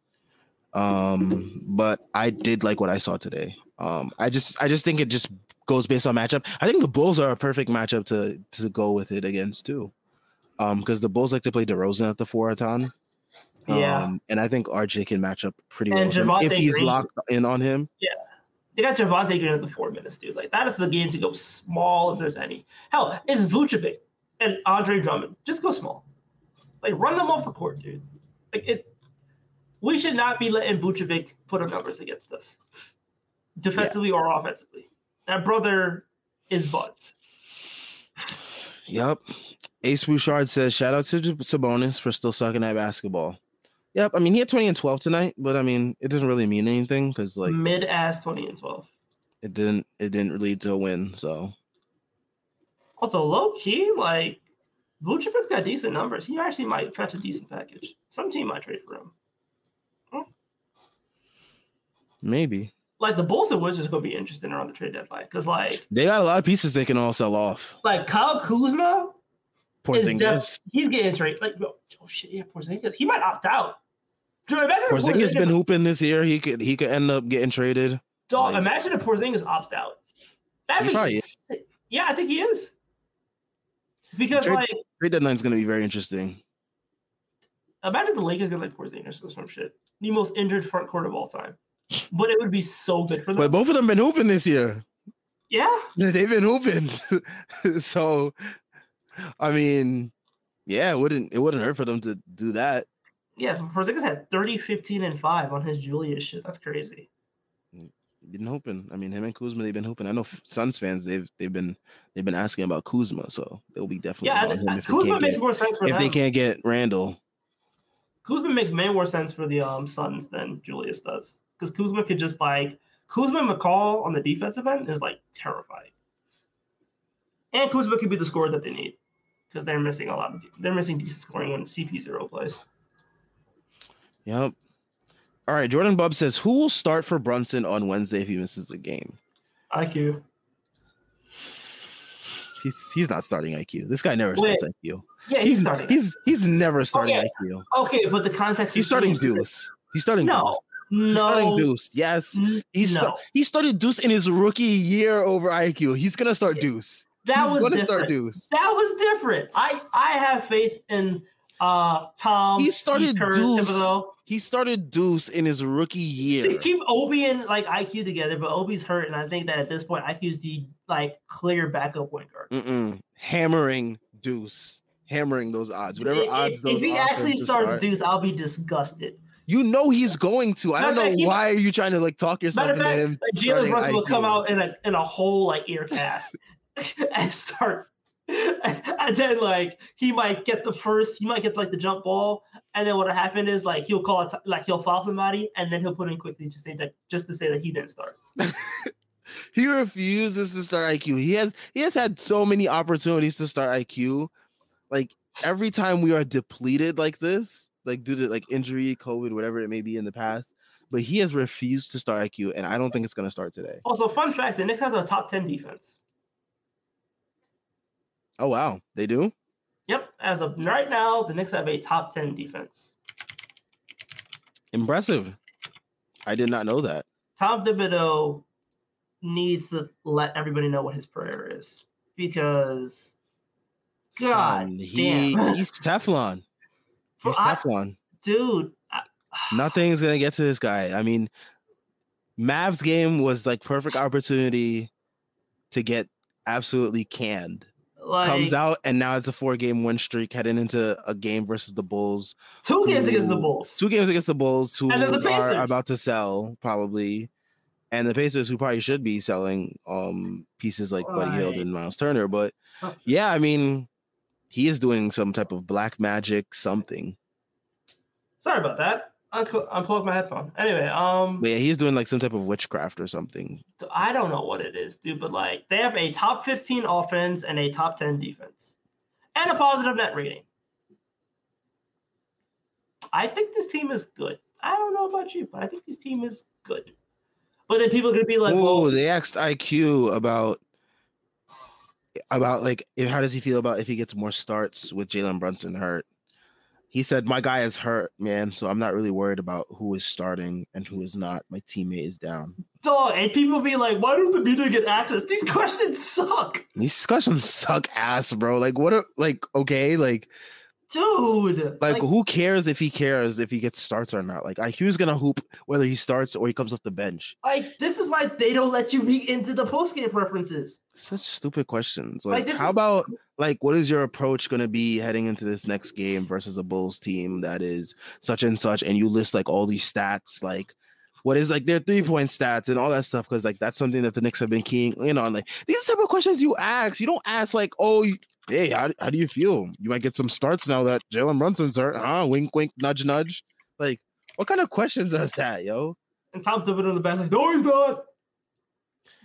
But I did like what I saw today. I just think it just goes based on matchup. I think the Bulls are a perfect matchup to go with it against too. Because the Bulls like to play DeRozan at the 4 a ton. Yeah. And I think RJ can match up pretty well if he's locked in on him. Yeah. They got Javonte Green at the 4 minutes, dude. Like, that is the game to go small if there's any. Hell, it's Vucevic and Andre Drummond. Just go small. Like, run them off the court, dude. Like, we should not be letting Vucevic put up numbers against us, defensively or offensively. That brother is buds. Yep. Ace Bouchard says, shout out to Sabonis for still sucking at basketball. Yep. I mean, he had 20 and 12 tonight, but I mean, it doesn't really mean anything because like mid-ass 20 and 12. It didn't lead to a win. So also low-key, like Vucevic got decent numbers. He actually might fetch a decent package. Some team might trade for him. Maybe. Like the Bulls and Wizards gonna be interesting around the trade deadline because like they got a lot of pieces they can all sell off. Like Kyle Kuzma. Porzingis. He's getting traded. Like, oh shit, yeah, Porzingis. He might opt out. Porzingis been hooping this year. He could end up getting traded. Dog, like, imagine if Porzingis opts out. That means, yeah, I think he is. Because trade deadline's gonna be very interesting. Imagine the Lakers gonna like Porzingis or some shit. The most injured front court of all time. But it would be so good for them. But both of them been hooping this year. Yeah, they've been hooping. So. I mean, yeah, it wouldn't hurt for them to do that. Yeah, Porzingis had 30, 15, and 5 on his Julius shit. That's crazy. Been hoping. I mean, him and Kuzma, they've been hoping. I know Suns fans, they've been asking about Kuzma, so they'll be definitely. Yeah, Kuzma makes more sense for them. If they can't get Randall. Kuzma makes way more sense for the Suns than Julius does, because Kuzma could just like Kuzma McCall on the defensive end is like terrifying, and Kuzma could be the scorer that they need. Because they're missing decent scoring when CP0 plays. Yep. All right. Jordan Bubb says, who will start for Brunson on Wednesday if he misses the game? IQ. He's not starting IQ. This guy never starts IQ. Yeah, he's starting. He's never starting IQ. Okay, but the context. He's starting Deuce. He's starting Deuce. Yes. He started Deuce in his rookie year over IQ. He's gonna start Deuce. That was different. I have faith in Tom. He started Deuce in his rookie year. They keep Obi and like IQ together, but Obi's hurt, and I think that at this point, IQ's the like clear backup point guard. Hammering Deuce, hammering those odds, whatever odds those. If he actually starts Deuce, I'll be disgusted. You know he's going to. I don't know why are you trying to like talk yourself into him. Jalen Brunson will come out in a whole like air cast. And then like he might get like the jump ball, and then what'll happen is like he'll call it like he'll foul somebody, and then he'll put in Quickly to say that he didn't start. He refuses to start IQ. He has had so many opportunities to start IQ. Like every time we are depleted like this, like due to like injury, COVID, whatever it may be in the past, but he has refused to start IQ, and I don't think it's gonna start today. Also, fun fact: the Knicks have a top 10 defense. Oh wow, they do? Yep. As of right now, the Knicks have a top 10 defense. Impressive. I did not know that. Tom Thibodeau needs to let everybody know what his prayer is, because God, son, damn. He's Teflon. Nothing's going to get to this guy. I mean, Mavs game was like perfect opportunity to get absolutely canned. Like, comes out, and now it's a 4-game win streak heading into a game versus the Bulls. Two games against the Bulls, who are about to sell, probably. And the Pacers, who probably should be selling pieces like Buddy Hield and Miles Turner. But yeah, I mean, he is doing some type of black magic something. Sorry about that. I unplugged my headphone. Anyway, but yeah, he's doing like some type of witchcraft or something. I don't know what it is, dude, but like they have a top 15 offense and a top 10 defense and a positive net rating. I think this team is good. I don't know about you, but I think this team is good. But then people are gonna be like, "Whoa!" They asked IQ about like, how does he feel about if he gets more starts with Jalen Brunson hurt? He said, my guy is hurt, man, so I'm not really worried about who is starting and who is not. My teammate is down. Dog, and people be like, why don't the media get access? These questions suck. These questions suck ass, bro. Like, what are, like, okay, like. Dude. Like, who cares if he gets starts or not? Like, IQ's going to hoop whether he starts or he comes off the bench. Like, this is why they don't let you be into the postgame references. Such stupid questions. Like how about... Like, what is your approach going to be heading into this next game versus a Bulls team that is such and such? And you list like all these stats, like what is like their 3-point stats and all that stuff, because like that's something that the Knicks have been keying in on. Like, these are the type of questions you ask. You don't ask like, oh, hey, how do you feel? You might get some starts now that Jalen Brunson's hurt, huh? Wink, wink, nudge, nudge. Like, what kind of questions are that, yo? And Tom Thibodeau in the back, like, no, he's not.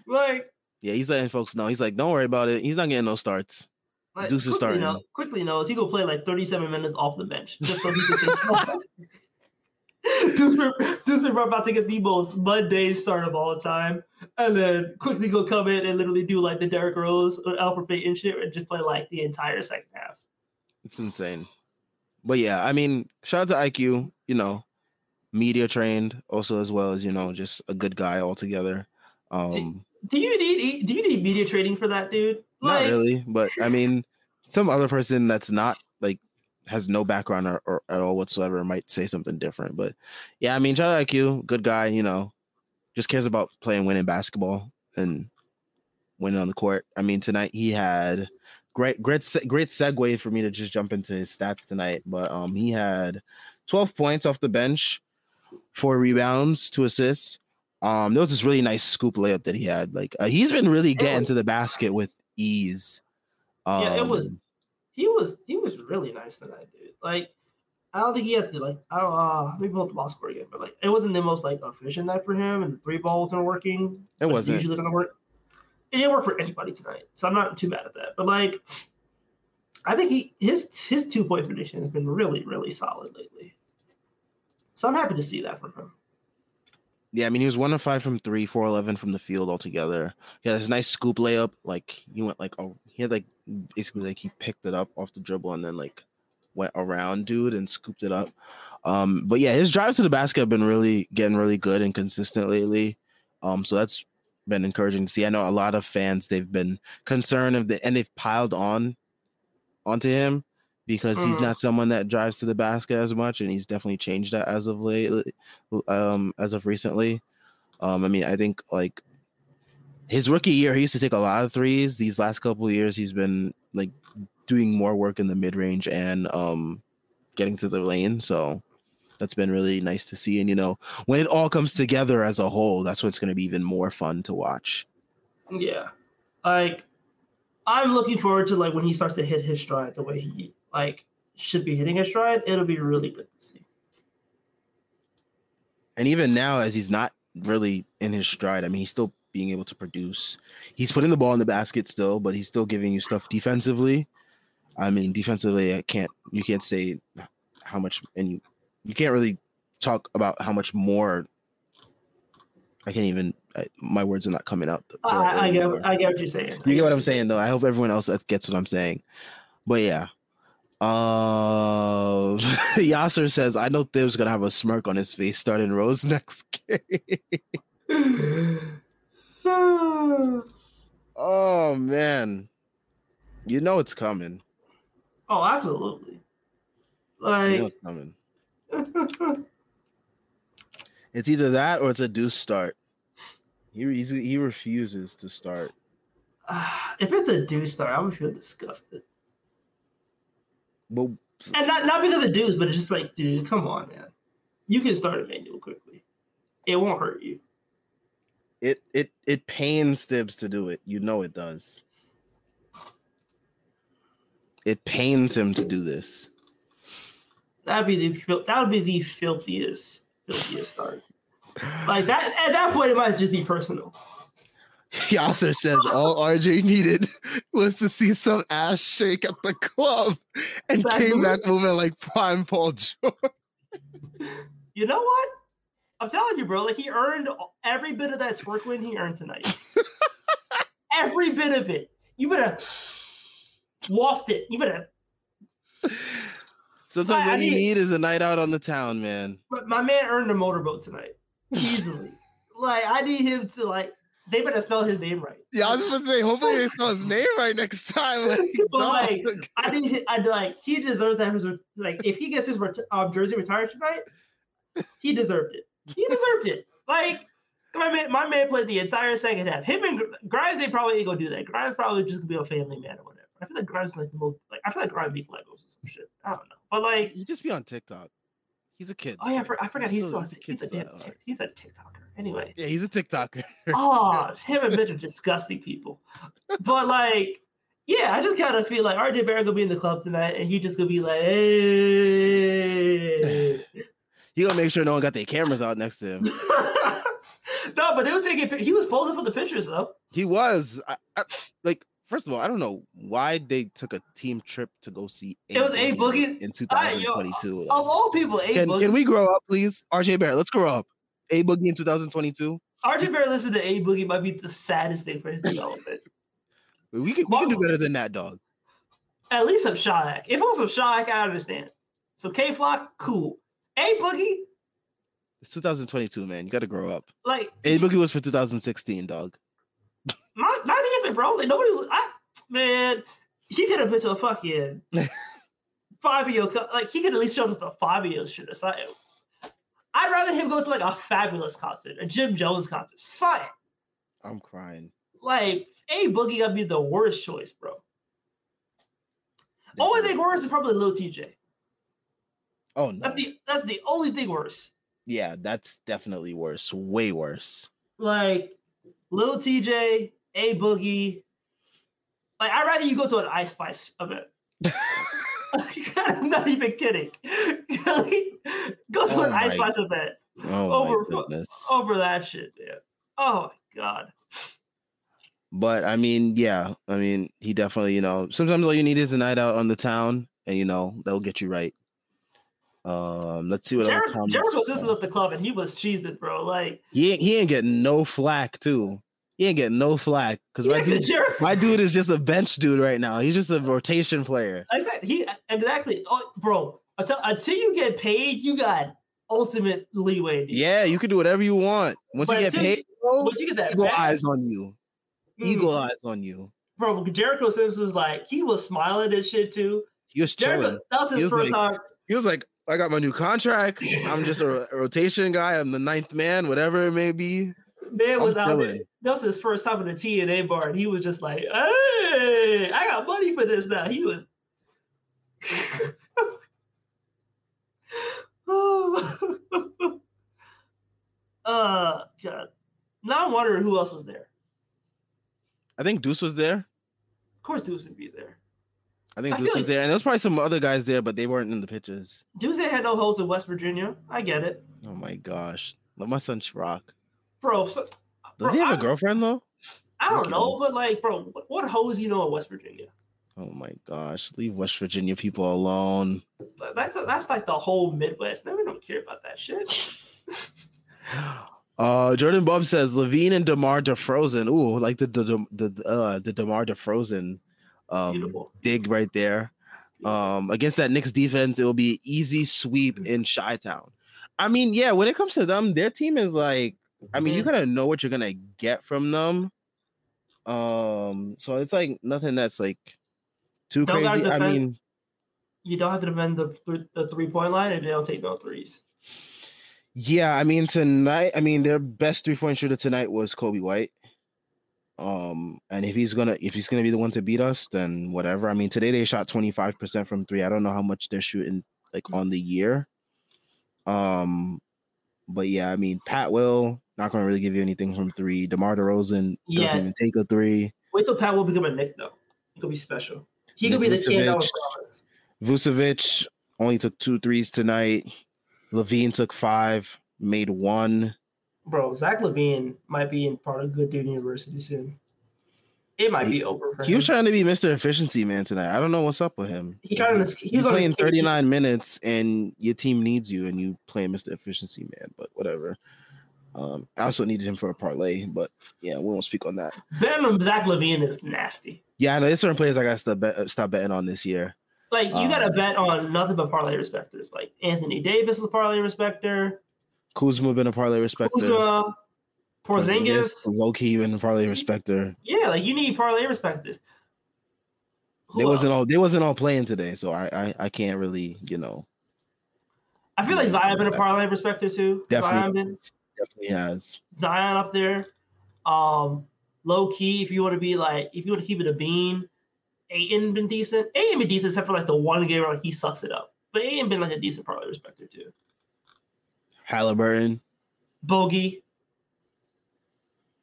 Like, yeah, he's letting folks know. He's like, don't worry about it. He's not getting no starts. Like, Deuce is starting. Quickly knows he go play like 37 minutes off the bench just so he can say, oh. Deuce McBride about to get the most Monday start of all time, and then Quickly go come in and literally do like the Derrick Rose or Alfred Payton shit and just play like the entire second half. It's insane. But yeah, I mean, shout out to IQ, you know, media trained also, as well as, you know, just a good guy altogether. Do you need media training for that, dude? Like... Not really, but I mean, some other person that's not like has no background or at all whatsoever might say something different. But yeah, I mean, shout out IQ, good guy, you know, just cares about playing, winning basketball and winning on the court. I mean, tonight he had great segue for me to just jump into his stats tonight. But he had 12 points off the bench, 4 rebounds, 2 assists. There was this really nice scoop layup that he had. Like he's been really getting to the basket with ease. Yeah, it was. He was really nice tonight, dude. Like, I don't think he had to like. I don't. Maybe pull up the box score again, but like, it wasn't the most like efficient night for him, and the 3-ball wasn't working. It wasn't usually gonna work. It didn't work for anybody tonight, so I'm not too mad at that. But like, I think his 2-point finishing has been really, really solid lately. So I'm happy to see that from him. Yeah, I mean, he was 1 of 5 from 3, 4-11 from the field altogether. He had this nice scoop layup. Like, he went like, oh, he had like, basically like he picked it up off the dribble and then like went around dude and scooped it up. But yeah, his drives to the basket have been getting really good and consistent lately. So that's been encouraging to see. I know a lot of fans, they've been concerned and they've piled onto him because he's not someone that drives to the basket as much, and he's definitely changed that as of late, as of recently. I mean, I think like his rookie year, he used to take a lot of threes. These last couple of years, he's been like doing more work in the mid-range and getting to the lane. So that's been really nice to see. And, you know, when it all comes together as a whole, that's what's going to be even more fun to watch. Yeah. Like, I'm looking forward to like when he starts to hit his stride the way he like should be hitting a stride. It'll be really good to see. And even now, as he's not really in his stride, I mean, he's still being able to produce. He's putting the ball in the basket still, but he's still giving you stuff defensively. I mean, defensively, you can't say how much, and you can't really talk about how much more. I can't even. My words are not coming out. I get what you're saying. You get what I'm saying, though. I hope everyone else gets what I'm saying. But yeah. Yasser says, I know Thibs gonna have a smirk on his face starting Rose next game. Oh man, you know it's coming. Oh, absolutely. Like, you know it's coming. It's either that or it's a Deuce start. He refuses to start. If it's a Deuce start, I would feel disgusted. Well, and not because of Deuce, but it's just like, dude, come on, man. You can start Immanuel Quickley. It won't hurt you. It pains Thibs to do it. You know it does. It pains him to do this. That would be the filthiest start. Like that, at that point, it might just be personal. Yasser says all RJ needed was to see some ass shake at the club and came back moving like prime Paul George. You know what? I'm telling you, bro. Like, he earned every bit of that twerk win he earned tonight. Every bit of it. You better waft it. You better. Sometimes all you need is a night out on the town, man. But my man earned a motorboat tonight. Easily. Like, I need him to, like, they better spell his name right. Yeah, I was just about to say, hopefully they spell his name right next time. Like, but, like, he deserves that. Like, if he gets his jersey retired tonight, he deserved it. He deserved it. Like, my man played the entire second half. Him and Grimes, they probably ain't gonna do that. Grimes probably just gonna be a family man or whatever. I feel like Grimes is like the most. Like, I feel like Grimes beat Legos or some shit. I don't know. But like, he just be on TikTok. He's a kid. Oh yeah, I forgot he's a TikToker. Anyway. Yeah, he's a TikToker. Oh, him and Mitch are disgusting people. But like, yeah, I just kind of feel like RJ Barrett gonna be in the club tonight, and he just gonna be like, hey. He gonna make sure no one got their cameras out next to him. No, but he was posing for the pictures though. He was. I like. First of all, I don't know why they took a team trip to go see A-Boogie. It was A-Boogie in 2022. Of all people, A-Boogie. Can we grow up, please? RJ Barrett, let's grow up. A-Boogie in 2022. RJ Barrett listening to A-Boogie might be the saddest thing for his development. we can do better than that, dog. At least some Shaq. If it was some Shaq, I understand. So K-Flock, cool. A-Boogie? It's 2022, man. You got to grow up. Like, A-Boogie was for 2016, dog. Not even, bro. Like, he could have been to a fucking 5-year. Like, he could at least show us a 5-year shit or something. I'd rather him go to like a Fabulous concert, a Jim Jones concert, something. I'm crying. Like, A-Boogie gotta be the worst choice, bro. Only thing worse is probably Lil TJ. Oh no, that's the only thing worse. Yeah, that's definitely worse. Way worse. Like. Lil TJ, A-Boogie. Like, I'd rather you go to an Ice Spice event. I'm not even kidding. Go to an Ice Spice event. Over that shit, man. Oh, my God. But, I mean, yeah. I mean, he definitely, you know, sometimes all you need is a night out on the town, and, you know, that'll get you right. Let's see what other comments. Jericho's just at the club and he was cheesing, bro. Like, he ain't getting no flack too. He ain't getting no flack because my dude is just a bench dude right now. He's just a rotation player. Exactly. Oh, bro, until you get paid, you got ultimate leeway. Dude. Yeah, you can do whatever you want. Once you get paid, bro, you get that eagle eyes on you. Eagle eyes on you, bro. Jericho Sims was like, he was smiling and shit too. He was chilling. Jericho, that was his first time. He was like, I got my new contract. I'm just a rotation guy. I'm the ninth man, whatever it may be. Man was out there. That was his first time in a TNA bar, and he was just like, hey, I got money for this now. He was... God. Now I'm wondering who else was there. I think Deuce was there. Of course Deuce would be there. I think Deuce was there, and there was probably some other guys there, but they weren't in the pictures. Deuce had no holes in West Virginia. I get it. Oh my gosh, let my son rock, bro. Does he have a girlfriend though? I don't know, but like, bro, what hoes you know in West Virginia? Oh my gosh, leave West Virginia people alone. That's like the whole Midwest. They don't care about that shit. Jordan Bub says LaVine and DeMar DeRozan. Ooh, like the DeMar DeRozan. Dig right there. Against that Knicks defense, it will be an easy sweep in Chi-Town. I mean, yeah, when it comes to them, their team is like, I mean, you gotta know what you're gonna get from them. So it's like nothing that's like too crazy. Defend, I mean, you don't have to defend the 3-point line if they don't take no threes. Yeah, I mean tonight, I mean their best 3-point shooter tonight was Kobe White. And if he's gonna be the one to beat us, then whatever. I mean, today they shot 25% from three. I don't know how much they're shooting like on the year. But yeah, I mean, Pat Will not going to really give you anything from three. DeMar DeRozan doesn't even take a three. Wait till Pat Will become a Knick though. He could be special. He could be the kid that was promised. Vucevic only took 2 threes tonight. LaVine took 5, made 1. Bro, Zach LaVine might be in part of Good Dude University soon. It might be over for him. He was trying to be Mr. Efficiency Man tonight. I don't know what's up with him. He was playing 39 minutes, and your team needs you, and you play Mr. Efficiency Man, but whatever. I also needed him for a parlay, but yeah, we won't speak on that. Betting on Zach LaVine is nasty. Yeah, I know. There's certain players I got to stop betting on this year. Like, you got to bet on nothing but parlay respecters. Like, Anthony Davis is a parlay respecter. Kuzma been a parlay respecter. Kuzma, Porzingis. Low-key been a parlay respecter. Yeah, like, you need parlay respecters. They wasn't all playing today, so I can't really, you know. I feel like Zion been a parlay respecter, too. Definitely has. Zion up there. Low-key, if you want to keep it a bean, Ayton been decent. Ayton been decent except for, like, the one game where, like, he sucks it up. But Ayton been, like, a decent parlay respecter, too. Halliburton, Bogey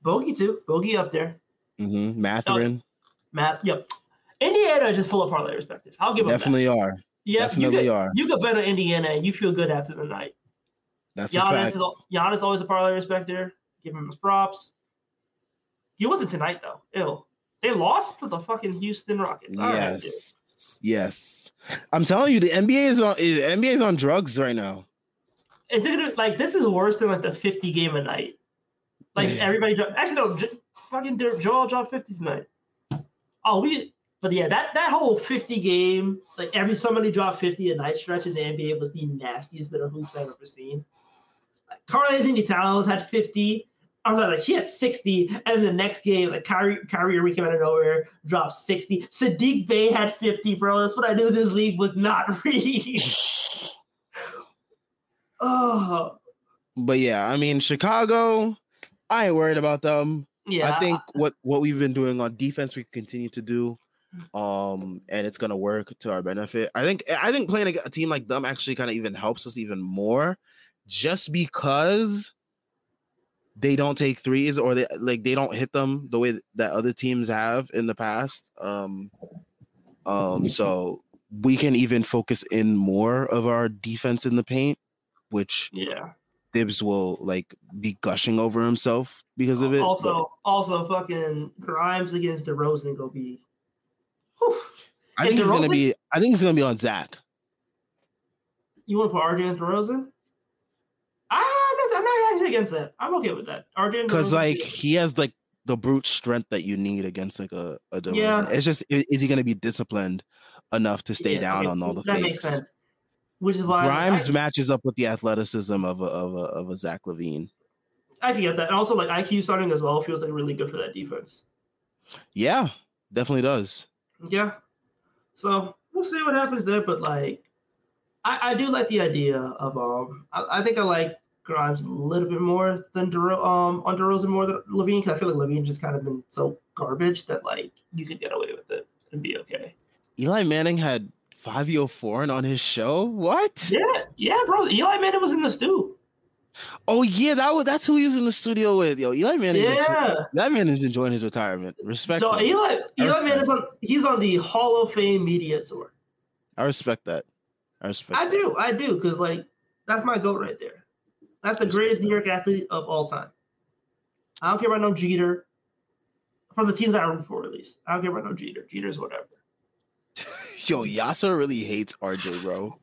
too. Bogey up there. Mm-hmm. Mathurin. Yep. Indiana is just full of parlay respecters. I'll give them definitely that. Are. Yep, definitely are. You could bet on Indiana and you feel good after the night. That's Giannis. Giannis always a parlay respecter. Give him his props. He wasn't tonight though. Ew. They lost to the fucking Houston Rockets. Yes. I'm telling you, the NBA is on drugs right now. Is it gonna, like, this is worse than like the 50 game a night? Like everybody dropped. Actually, no, fucking Joel dropped 50 tonight. But yeah, that whole 50 game, like somebody dropped 50 a night stretch in the NBA was the nastiest bit of hoops I've ever seen. Like Carl Anthony Towns had 50. I was like, he had 60, and then the next game, like Kyrie Irving came out of nowhere, dropped 60. Sadiq Bey had 50, bro. That's what I knew this league was not real. Oh. But yeah, I mean, Chicago, I ain't worried about them. Yeah. I think what we've been doing on defense, we continue to do, and it's gonna work to our benefit. I think playing a team like them actually kind of even helps us even more, just because they don't take threes or they don't hit them the way that other teams have in the past. So we can even focus in more of our defense in the paint, which Thibs will like be gushing over himself because of it. Also, fucking Grimes against DeRozan gonna be. Whew. I think it's gonna be on Zach. You want to put RJ and DeRozan? I'm not actually against that. I'm okay with that. RJ because like he has like the brute strength that you need against like a DeRozan. Yeah. It's just is he gonna be disciplined enough to stay down on all the fakes? That makes sense. Which is why Grimes matches up with the athleticism of a Zach LaVine. I can get that. And also, like, IQ starting as well feels like really good for that defense. Yeah, definitely does. Yeah. So we'll see what happens there. But, like, I do like the idea of, I think I like Grimes a little bit more than on DeRozan more than LaVine, because I feel like LaVine just kind of been so garbage that, like, you could get away with it and be okay. Eli Manning had 5-year-old foreign on his show? What? Yeah, bro. Eli Manning was in the stew. Oh yeah, that's who he was in the studio with. Yo, Eli Manning. Yeah. That man is enjoying his retirement. Respect. So, Eli Manning is he's on the Hall of Fame media tour. I respect that. I do, because like that's my GOAT right there. That's the greatest New York athlete of all time. I don't care about no Jeter. From the teams that I root for, at least. I don't care about no Jeter. Jeter's whatever. Yo, Yasser really hates RJ, bro.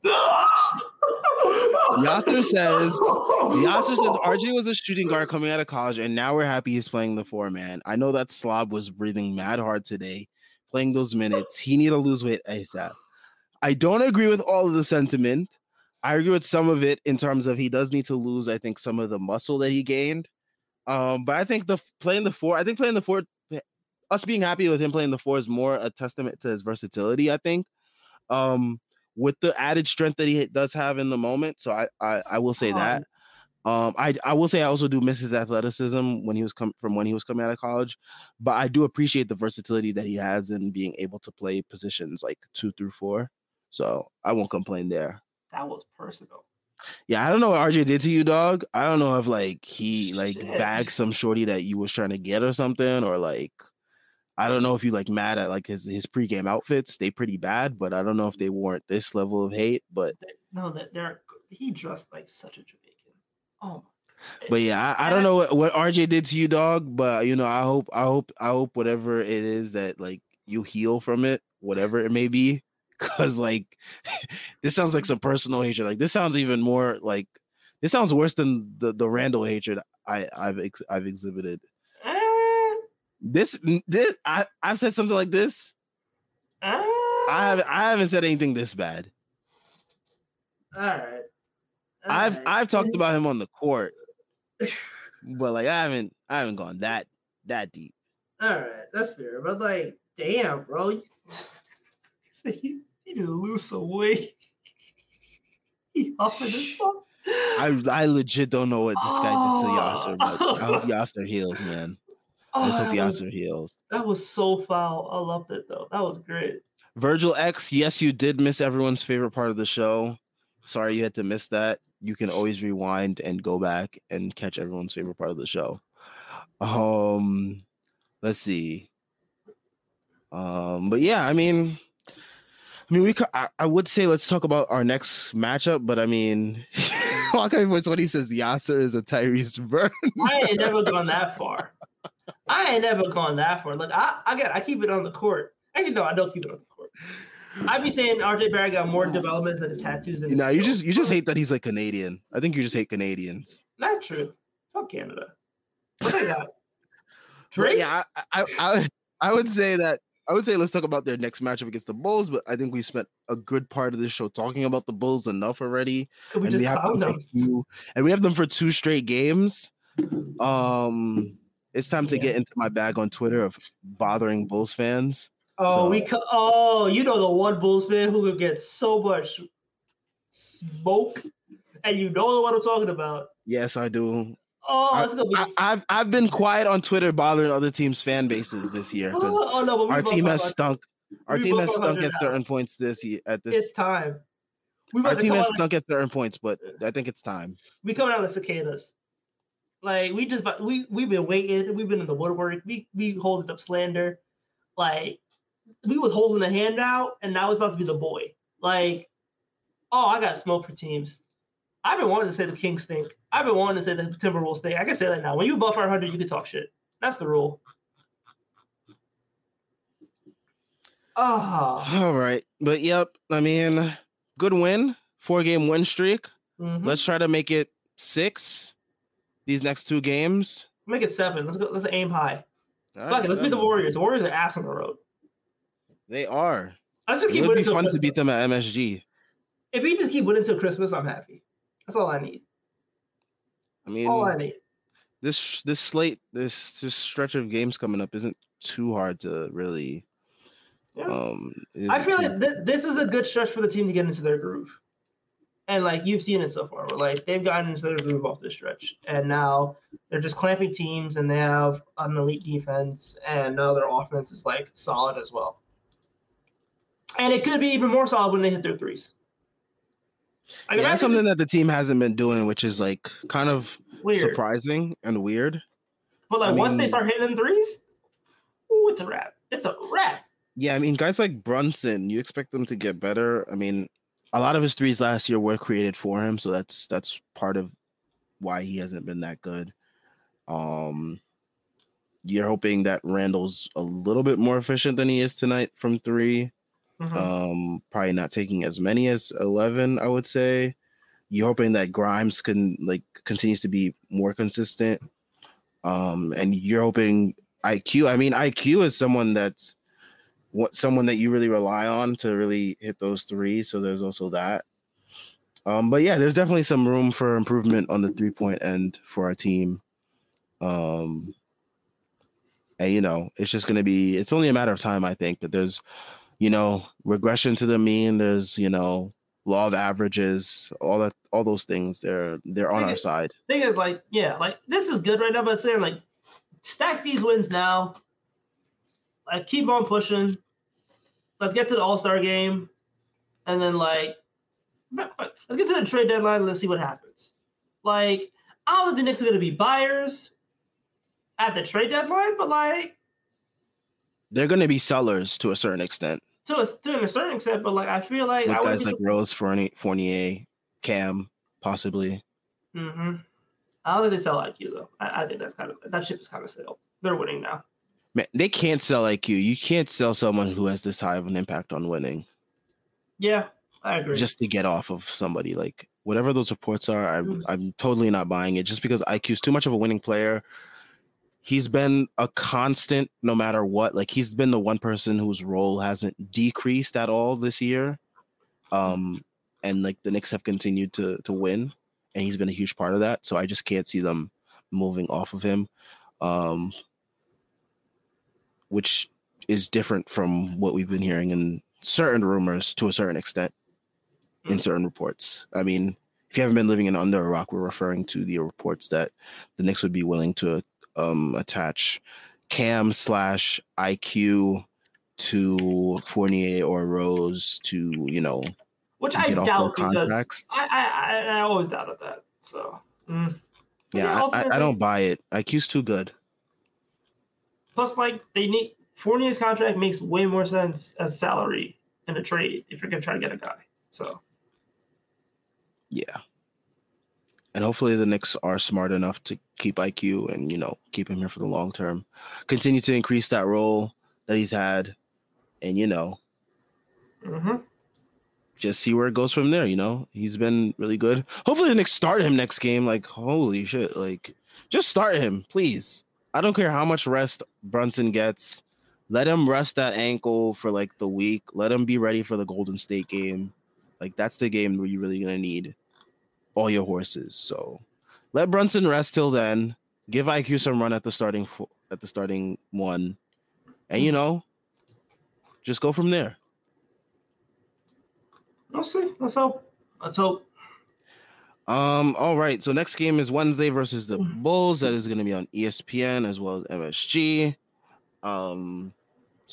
Yasser says RJ was a shooting guard coming out of college, and now we're happy he's playing the 4-man. I know that slob was breathing mad hard today, playing those minutes. He need to lose weight ASAP. I don't agree with all of the sentiment. I agree with some of it in terms of he does need to lose, I think, some of the muscle that he gained. But I think playing the four, us being happy with him playing the four is more a testament to his versatility, I think, with the added strength that he does have in the moment. So I will say that. I will say I also do miss his athleticism when he was coming out of college, but I do appreciate the versatility that he has in being able to play positions like 2 through 4. So I won't complain there. That was personal. Yeah, I don't know what RJ did to you, dog. I don't know if he bagged some shorty that you was trying to get or something, or I don't know if you mad at his pregame outfits. They pretty bad, but I don't know if they warrant this level of hate. But no, he dressed like such a Jamaican. Oh, but yeah, I don't know what RJ did to you, dog. But I hope whatever it is that you heal from it, whatever it may be. Because this sounds like some personal hatred. This sounds even more this sounds worse than the Randall hatred I've exhibited. I've said something like this. I haven't said anything this bad. All right. I've talked about him on the court, but I haven't gone that deep. All right, that's fair. But damn, bro, he didn't lose some weight. He huffing his fuck. I legit don't know what this guy did to Yasser, but I hope Yasser heals, man. I just hope Yasser heals. That was so foul. I loved it though. That was great. Virgil X, yes, you did miss everyone's favorite part of the show. Sorry you had to miss that. You can always rewind and go back and catch everyone's favorite part of the show. Let's see. But yeah, I mean, I would say let's talk about our next matchup, but Walk Out 420 says Yasser is a Tyrese Burton. I ain't never gone that far. Like I keep it on the court. Actually, no, I don't keep it on the court. I'd be saying RJ Barrett got more development than his tattoos. And you just hate that he's Canadian. I think you just hate Canadians. Not true. Fuck Canada. What I got? Drake. Yeah, I would say that. I would say let's talk about their next matchup against the Bulls. But I think we spent a good part of this show talking about the Bulls enough already. So we have them for 2 straight games. It's time to get into my bag on Twitter of bothering Bulls fans. Oh, so. You know the one Bulls fan who could get so much smoke, and you know what I'm talking about. Yes, I do. Oh, it's gonna be. I've been quiet on Twitter, bothering other teams' fan bases this year because our team has stunk. Our team has stunk at certain points this year. It's time. Our team has stunk at certain points, but I think it's time. We coming out with cicadas. We've been waiting. We've been in the woodwork. We holding up slander. We was holding a hand out, and now it's about to be the boy. I got smoke for teams. I've been wanting to say the Kings stink. I've been wanting to say the Timberwolves stink. I can say that now. When you above 500, you can talk shit. That's the rule. All right. But, yep, good win. 4-game win streak. Mm-hmm. Let's try to make it 6 these next 2 games. Make it 7. Let's aim high. Let's beat the Warriors. The Warriors are ass on the road. They are. It would be fun to beat them at MSG. If we just keep winning till Christmas, I'm happy. That's all I need. All I need. This slate, this stretch of games coming up isn't too hard to really. Yeah. I feel like this is a good stretch for the team to get into their groove, and you've seen it so far. Where they've gotten into their groove off this stretch, and now they're just clamping teams, and they have an elite defense, and now their offense is solid as well. And it could be even more solid when they hit their threes. That's something that the team hasn't been doing, which is kind of weird. Surprising and weird. But once they start hitting threes, it's a wrap. It's a wrap. Yeah, guys like Brunson, you expect them to get better. A lot of his threes last year were created for him, so that's part of why he hasn't been that good. You're hoping that Randall's a little bit more efficient than he is tonight from 3. Probably not taking as many as 11, I would say. You're hoping that Grimes can continues to be more consistent. And you're hoping IQ. IQ is someone that's someone that you really rely on to really hit those threes. So there's also that. But yeah, there's definitely some room for improvement on the 3-point end for our team. And, you know, it's just going to be, it's only a matter of time, I think, that there's, you know, regression to the mean. There's, you know, law of averages, all that, all those things. They're on our side. Thing is, like, yeah, like this is good right now, but I'm saying, like, stack these wins now. Like, keep on pushing. Let's get to the All-Star game, and then, like, let's get to the trade deadline and let's see what happens. Like, I don't know if the Knicks are going to be buyers at the trade deadline, but, like, they're going to be sellers to a certain extent. To a certain extent, but, like, I feel like... With guys like Rose, Fournier, Cam, possibly. Mm-hmm. I don't think they sell IQ, though. I think that's kind of... That ship is kind of sailed. They're winning now. Man, they can't sell IQ. You can't sell someone who has this high of an impact on winning. Yeah, I agree. Just to get off of somebody. Like, whatever those reports are, I'm totally not buying it. Just because IQ is too much of a winning player... He's been a constant no matter what. Like, he's been the one person whose role hasn't decreased at all this year. And, like, the Knicks have continued to win, and he's been a huge part of that. So I just can't see them moving off of him, which is different from what we've been hearing in certain rumors to a certain extent in certain reports. I mean, if you haven't been living in under a rock, we're referring to the reports that the Knicks would be willing to attach Cam/IQ to Fournier or Rose to, you know, which I doubt because I always doubted that. So yeah, I don't buy it. IQ's too good. Plus, like, they need Fournier's contract makes way more sense as salary in a trade if you're gonna try to get a guy. So yeah. And hopefully the Knicks are smart enough to keep IQ and, you know, keep him here for the long term. Continue to increase that role that he's had and, you know, just see where it goes from there, you know. He's been really good. Hopefully the Knicks start him next game. Like, holy shit. Like, just start him, please. I don't care how much rest Brunson gets. Let him rest that ankle for, like, the week. Let him be ready for the Golden State game. Like, that's the game where you're really going to need all your horses. So let Brunson rest till then. Give IQ some run at the starting one, and, you know, just go from there. We'll see. Let's hope. All right. So next game is Wednesday versus the Bulls. That is going to be on ESPN as well as MSG. So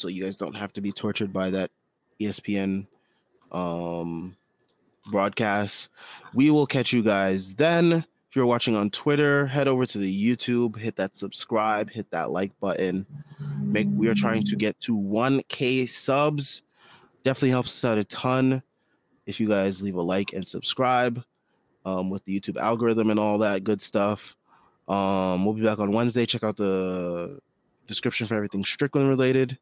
you guys don't have to be tortured by that ESPN broadcast. We will catch you guys then. If you're watching on Twitter, head over to the YouTube, hit that subscribe, hit that like button. We are trying to get to 1,000 subs. Definitely helps us out a ton if you guys leave a like and subscribe, with the YouTube algorithm and all that good stuff. We'll be back on Wednesday. Check out the description for everything Strickland related.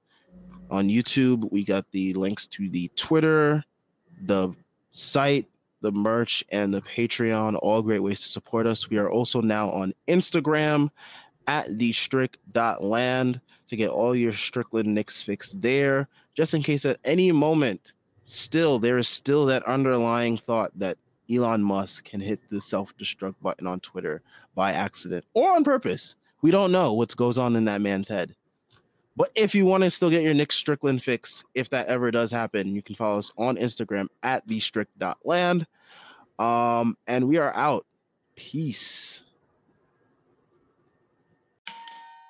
On YouTube, we got the links to the Twitter, the site, the merch, and the Patreon, all great ways to support us. We are also now on Instagram at thestrick.land to get all your Strickland Knicks fix there, just in case at any moment there is still that underlying thought that Elon Musk can hit the self-destruct button on Twitter by accident or on purpose. We don't know what goes on in that man's head. But if you want to still get your Nick Strickland fix, if that ever does happen, you can follow us on Instagram at thestrick.land. And we are out. Peace.